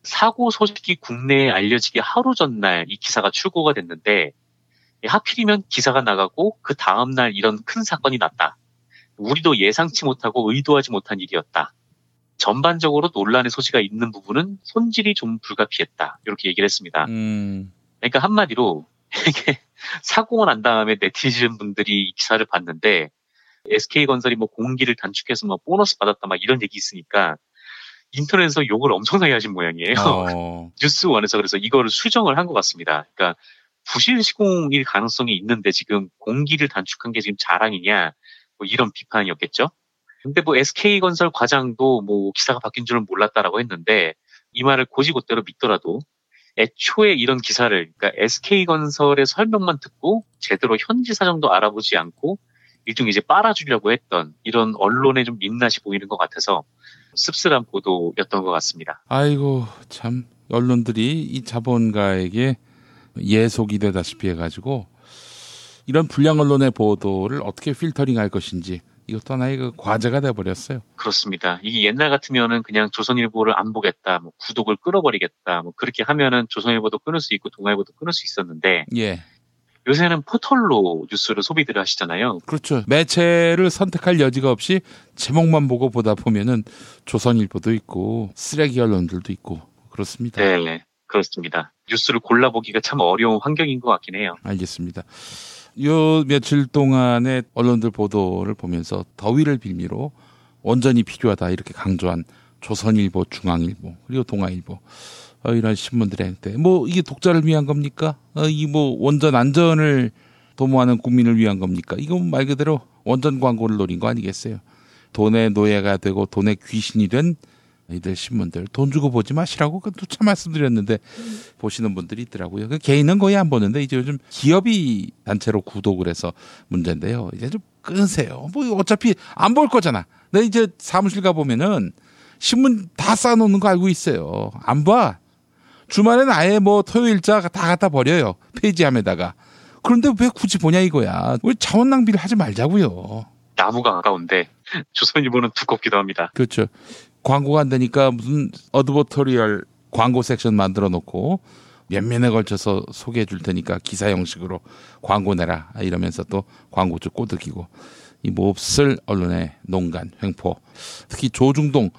사고 소식이 국내에 알려지기 하루 전날 이 기사가 출고가 됐는데 하필이면 기사가 나가고 그 다음날 이런 큰 사건이 났다. 우리도 예상치 못하고 의도하지 못한 일이었다. 전반적으로 논란의 소지가 있는 부분은 손질이 좀 불가피했다. 이렇게 얘기를 했습니다. 그러니까 한마디로 이게 사고가 난 다음에 네티즌 분들이 이 기사를 봤는데 SK건설이 뭐 공기를 단축해서 뭐 보너스 받았다 막 이런 얘기 있으니까 인터넷에서 욕을 엄청나게 하신 모양이에요. 뉴스원에서 그래서 이거를 수정을 한 것 같습니다. 그러니까 부실 시공일 가능성이 있는데 지금 공기를 단축한 게 지금 자랑이냐 뭐 이런 비판이었겠죠. 근데 뭐 SK건설 과장도 뭐 기사가 바뀐 줄은 몰랐다라고 했는데 이 말을 곧이곧대로 믿더라도 애초에 이런 기사를, 그러니까 SK건설의 설명만 듣고 제대로 현지 사정도 알아보지 않고 일종 이제 빨아주려고 했던 이런 언론의 좀 민낯이 보이는 것 같아서 씁쓸한 보도였던 것 같습니다. 아이고, 참 언론들이 이 자본가에게 예속이 되다시피 해가지고 이런 불량 언론의 보도를 어떻게 필터링할 것인지 이것도 하나의 과제가 돼버렸어요. 그렇습니다. 이게 옛날 같으면은 그냥 조선일보를 안 보겠다, 뭐 구독을 끊어버리겠다, 뭐 그렇게 하면은 조선일보도 끊을 수 있고 동아일보도 끊을 수 있었는데, 예, 요새는 포털로 뉴스를 소비들 하시잖아요. 그렇죠. 매체를 선택할 여지가 없이 제목만 보고 보다 보면은 조선일보도 있고 쓰레기 언론들도 있고 그렇습니다. 네, 그렇습니다. 뉴스를 골라보기가 참 어려운 환경인 것 같긴 해요. 알겠습니다. 요 며칠 동안의 언론들 보도를 보면서 더위를 빌미로 원전이 필요하다 이렇게 강조한 조선일보, 중앙일보, 그리고 동아일보, 이런 신문들한테 뭐 이게 독자를 위한 겁니까? 이 뭐 원전 안전을 도모하는 국민을 위한 겁니까? 이건 말 그대로 원전 광고를 노린 거 아니겠어요? 돈의 노예가 되고 돈의 귀신이 된 이들 신문들, 돈 주고 보지 마시라고 누차 말씀드렸는데 보시는 분들이 있더라고요. 그 개인은 거의 안 보는데 이제 요즘 기업이 단체로 구독을 해서 문제인데요. 이제 좀 끊으세요. 뭐 어차피 안 볼 거잖아. 근데 이제 사무실 가보면은 신문 다 쌓아놓는 거 알고 있어요. 안 봐. 주말엔 아예 뭐 토요일자 다 갖다 버려요. 페이지함에다가. 그런데 왜 굳이 보냐 이거야. 왜 자원 낭비를 하지 말자고요. 나무가 아까운데 조선일보는 두껍기도 합니다. 그렇죠. 광고가 안 되니까 무슨 어드버터리얼 광고 섹션 만들어 놓고 몇 면에 걸쳐서 소개해 줄 테니까 기사 형식으로 광고 내라 이러면서 또 광고 쪽 꼬드기고 이 몹쓸 언론의 농간 횡포, 특히 조중동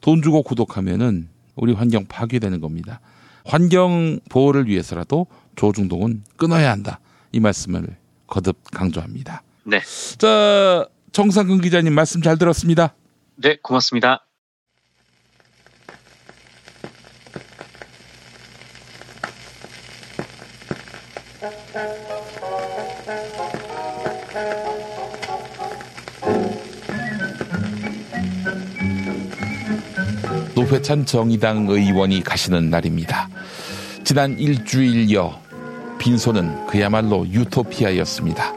돈 주고 구독하면은 우리 환경 파괴되는 겁니다. 환경 보호를 위해서라도 조중동은 끊어야 한다 이 말씀을 거듭 강조합니다. 네. 자, 정상근 기자님 말씀 잘 들었습니다. 네, 고맙습니다. 노회찬 정의당 의원이 가시는 날입니다. 지난 일주일여 빈소는 그야말로 유토피아였습니다.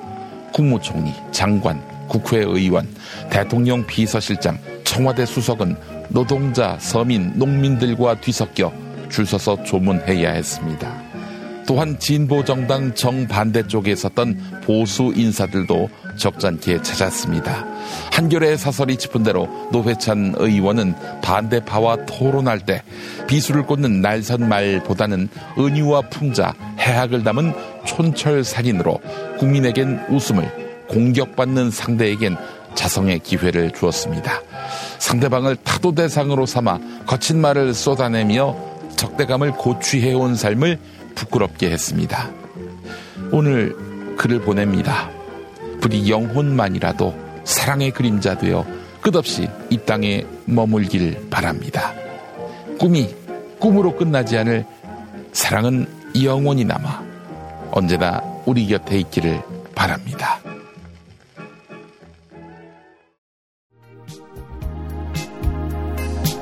국무총리, 장관, 국회의원, 대통령 비서실장, 청와대 수석은 노동자, 서민, 농민들과 뒤섞여 줄 서서 조문해야 했습니다. 또한 진보정당 정반대쪽에 섰던 보수 인사들도 적잖게 찾았습니다. 한겨레의 사설이 짚은 대로 노회찬 의원은 반대파와 토론할 때 비수를 꽂는 날선 말보다는 은유와 풍자, 해학을 담은 촌철살인으로 국민에겐 웃음을, 공격받는 상대에겐 자성의 기회를 주었습니다. 상대방을 타도 대상으로 삼아 거친 말을 쏟아내며 적대감을 고취해온 삶을 부끄럽게 했습니다. 오늘 글을 보냅니다. 부디 영혼만이라도 사랑의 그림자 되어 끝없이 이 땅에 머물길 바랍니다. 꿈이 꿈으로 끝나지 않을 사랑은 영원히 남아 언제나 우리 곁에 있기를 바랍니다.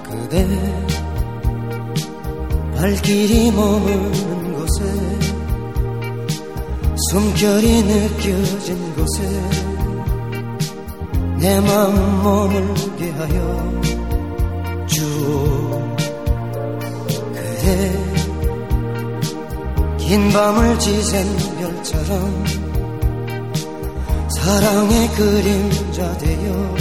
그대 발길이 머무는 곳에 숨결이 느껴진 곳에 내 맘 머물게 하여 주오. 그대 긴 밤을 지샌 별처럼 사랑의 그림자 되어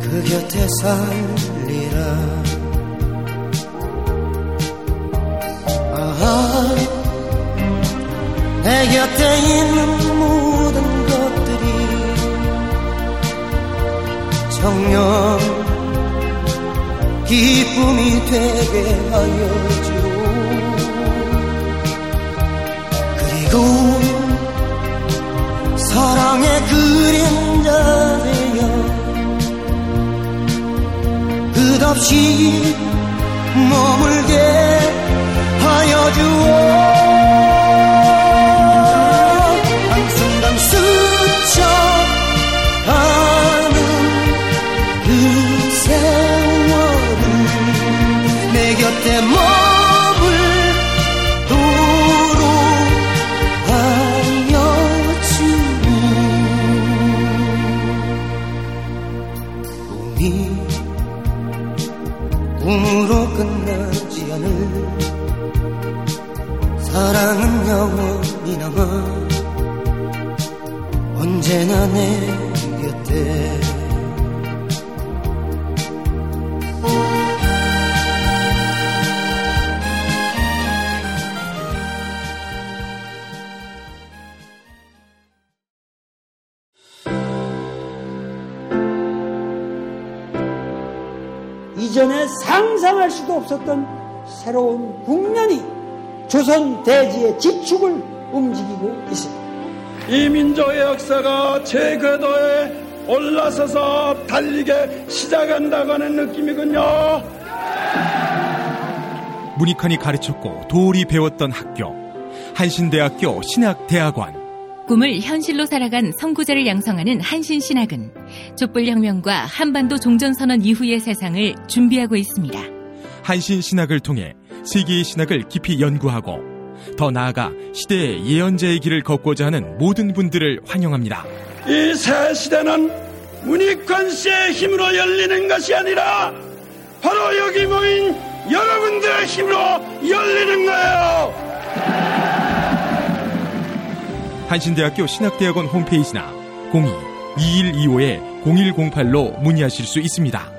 그 곁에 살리라. 내 곁에 있는 모든 것들이 청년 기쁨이 되게 하여 주오. 그리고 사랑의 그림자 되어 끝없이 머물게 하여 주오. 내 곁에 머물 끝나지 않을 사랑은 영원히 남아 언제나 내 곁에 이전에 상상할 수도 없었던 새로운 국면이 조선 대지의 지축을 움직이고 있습니다. 이 민족의 역사가 제 궤도에 올라서서 달리게 시작한다고 하는 느낌이군요. 문익환이 가르쳤고 도울이 배웠던 학교, 한신대학교 신학대학원. 꿈을 현실로 살아간 선구자를 양성하는 한신신학은 촛불혁명과 한반도 종전선언 이후의 세상을 준비하고 있습니다. 한신신학을 통해 세계의 신학을 깊이 연구하고 더 나아가 시대의 예언자의 길을 걷고자 하는 모든 분들을 환영합니다. 이 새 시대는 문익환 씨의 힘으로 열리는 것이 아니라 바로 여기 모인 여러분들의 힘으로 열리는 거예요. 한신대학교 신학대학원 홈페이지나 02-2125-0108로 문의하실 수 있습니다.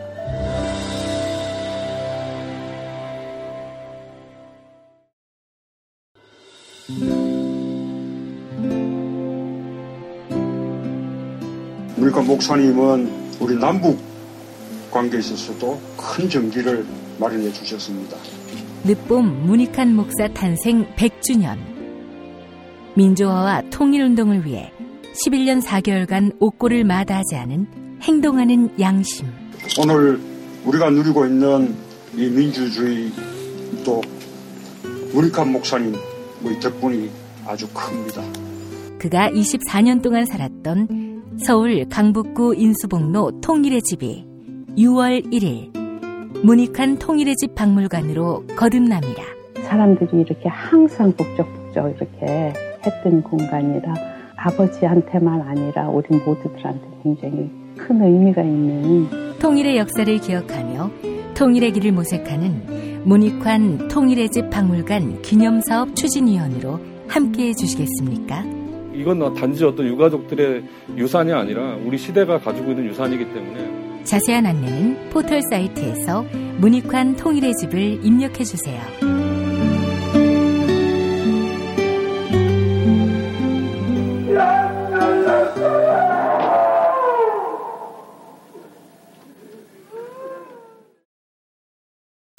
문익환 목사님은 우리 남북 관계에 있어서도 큰 전기를 마련해 주셨습니다. 늦봄 문익환 목사 탄생 100주년. 민주화와 통일운동을 위해 11년 4개월간 옥고를 마다하지 않은 행동하는 양심. 오늘 우리가 누리고 있는 이 민주주의 또 문익환 목사님 덕분이 아주 큽니다. 그가 24년 동안 살았던 서울 강북구 인수봉로 통일의 집이 6월 1일 문익환 통일의 집 박물관으로 거듭납니다. 사람들이 이렇게 항상 북적북적 이렇게 했던 공간이라 아버지한테만 아니라 우리 모두들한테 굉장히 큰 의미가 있는 통일의 역사를 기억하며 통일의 길을 모색하는 문익환 통일의 집 박물관 기념사업 추진위원으로 함께해 주시겠습니까? 이건 단지 어떤 유가족들의 유산이 아니라 우리 시대가 가지고 있는 유산이기 때문에 자세한 안내는 포털 사이트에서 문익환 통일의 집을 입력해 주세요.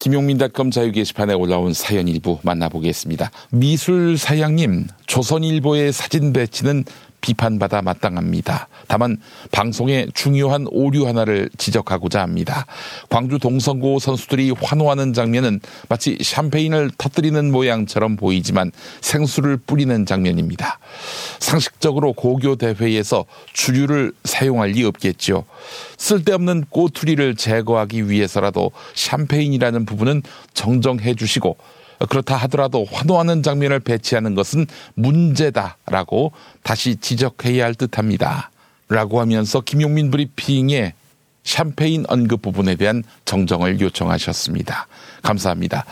김용민닷컴 자유 게시판에 올라온 사연 일부 만나보겠습니다. 미술사양님, 조선일보의 사진 배치는 비판받아 마땅합니다. 다만 방송에 중요한 오류 하나를 지적하고자 합니다. 광주 동성고 선수들이 환호하는 장면은 마치 샴페인을 터뜨리는 모양처럼 보이지만 생수를 뿌리는 장면입니다. 상식적으로 고교 대회에서 주류를 사용할 리 없겠지요. 쓸데없는 꼬투리를 제거하기 위해서라도 샴페인이라는 부분은 정정해 주시고 그렇다 하더라도 환호하는 장면을 배치하는 것은 문제다라고 다시 지적해야 할 듯합니다. 라고 하면서 김용민 브리핑에 샴페인 언급 부분에 대한 정정을 요청하셨습니다. 감사합니다.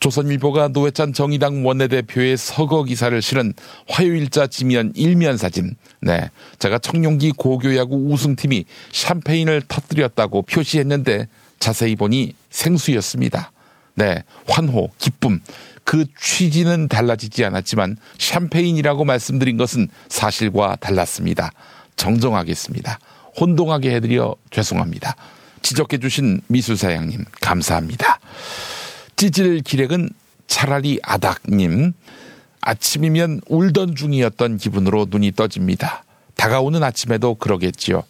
조선일보가 노회찬 정의당 원내대표의 서거 기사를 실은 화요일자 지면 일면 사진. 네, 제가 청룡기 고교야구 우승팀이 샴페인을 터뜨렸다고 표시했는데 자세히 보니 생수였습니다. 네, 환호, 기쁨, 그 취지는 달라지지 않았지만 샴페인이라고 말씀드린 것은 사실과 달랐습니다. 정정하겠습니다. 혼동하게 해드려 죄송합니다. 지적해 주신 미술사장님 감사합니다. 찌질 기렉은 차라리 아닥님, 아침이면 울던 중이었던 기분으로 눈이 떠집니다. 다가오는 아침에도 그러겠지요.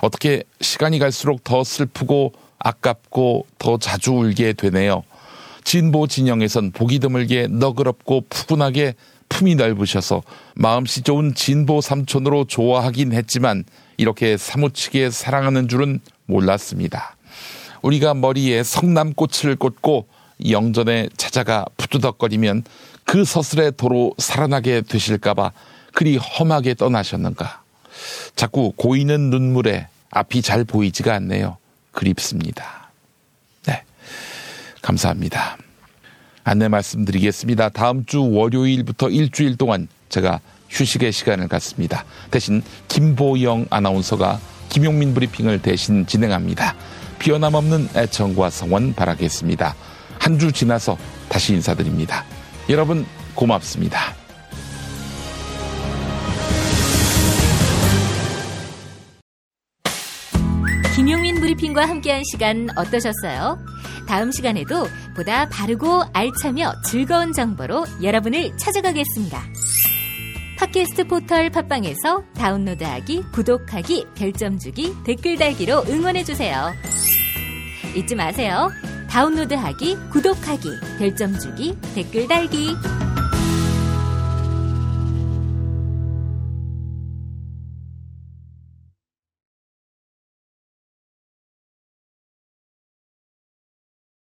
어떻게 시간이 갈수록 더 슬프고 아깝고 더 자주 울게 되네요. 진보 진영에선 보기 드물게 너그럽고 푸근하게 품이 넓으셔서 마음씨 좋은 진보 삼촌으로 좋아하긴 했지만 이렇게 사무치게 사랑하는 줄은 몰랐습니다. 우리가 머리에 성남꽃을 꽂고 영전에 찾아가 부두덕거리면 그 서슬의 도로 살아나게 되실까봐 그리 험하게 떠나셨는가. 자꾸 고이는 눈물에 앞이 잘 보이지가 않네요. 그립습니다. 네, 감사합니다. 안내 말씀드리겠습니다. 다음 주 월요일부터 일주일 동안 제가 휴식의 시간을 갖습니다. 대신 김보영 아나운서가 김용민 브리핑을 대신 진행합니다. 변함없는 애청과 성원 바라겠습니다. 한 주 지나서 다시 인사드립니다. 여러분 고맙습니다. 김용민 브리핑과 함께한 시간 어떠셨어요? 다음 시간에도 보다 바르고 알차며 즐거운 정보로 여러분을 찾아가겠습니다. 팟캐스트 포털 팟빵에서 다운로드하기, 구독하기, 별점 주기, 댓글 달기로 응원해주세요. 잊지 마세요. 다운로드하기, 구독하기, 별점 주기, 댓글 달기.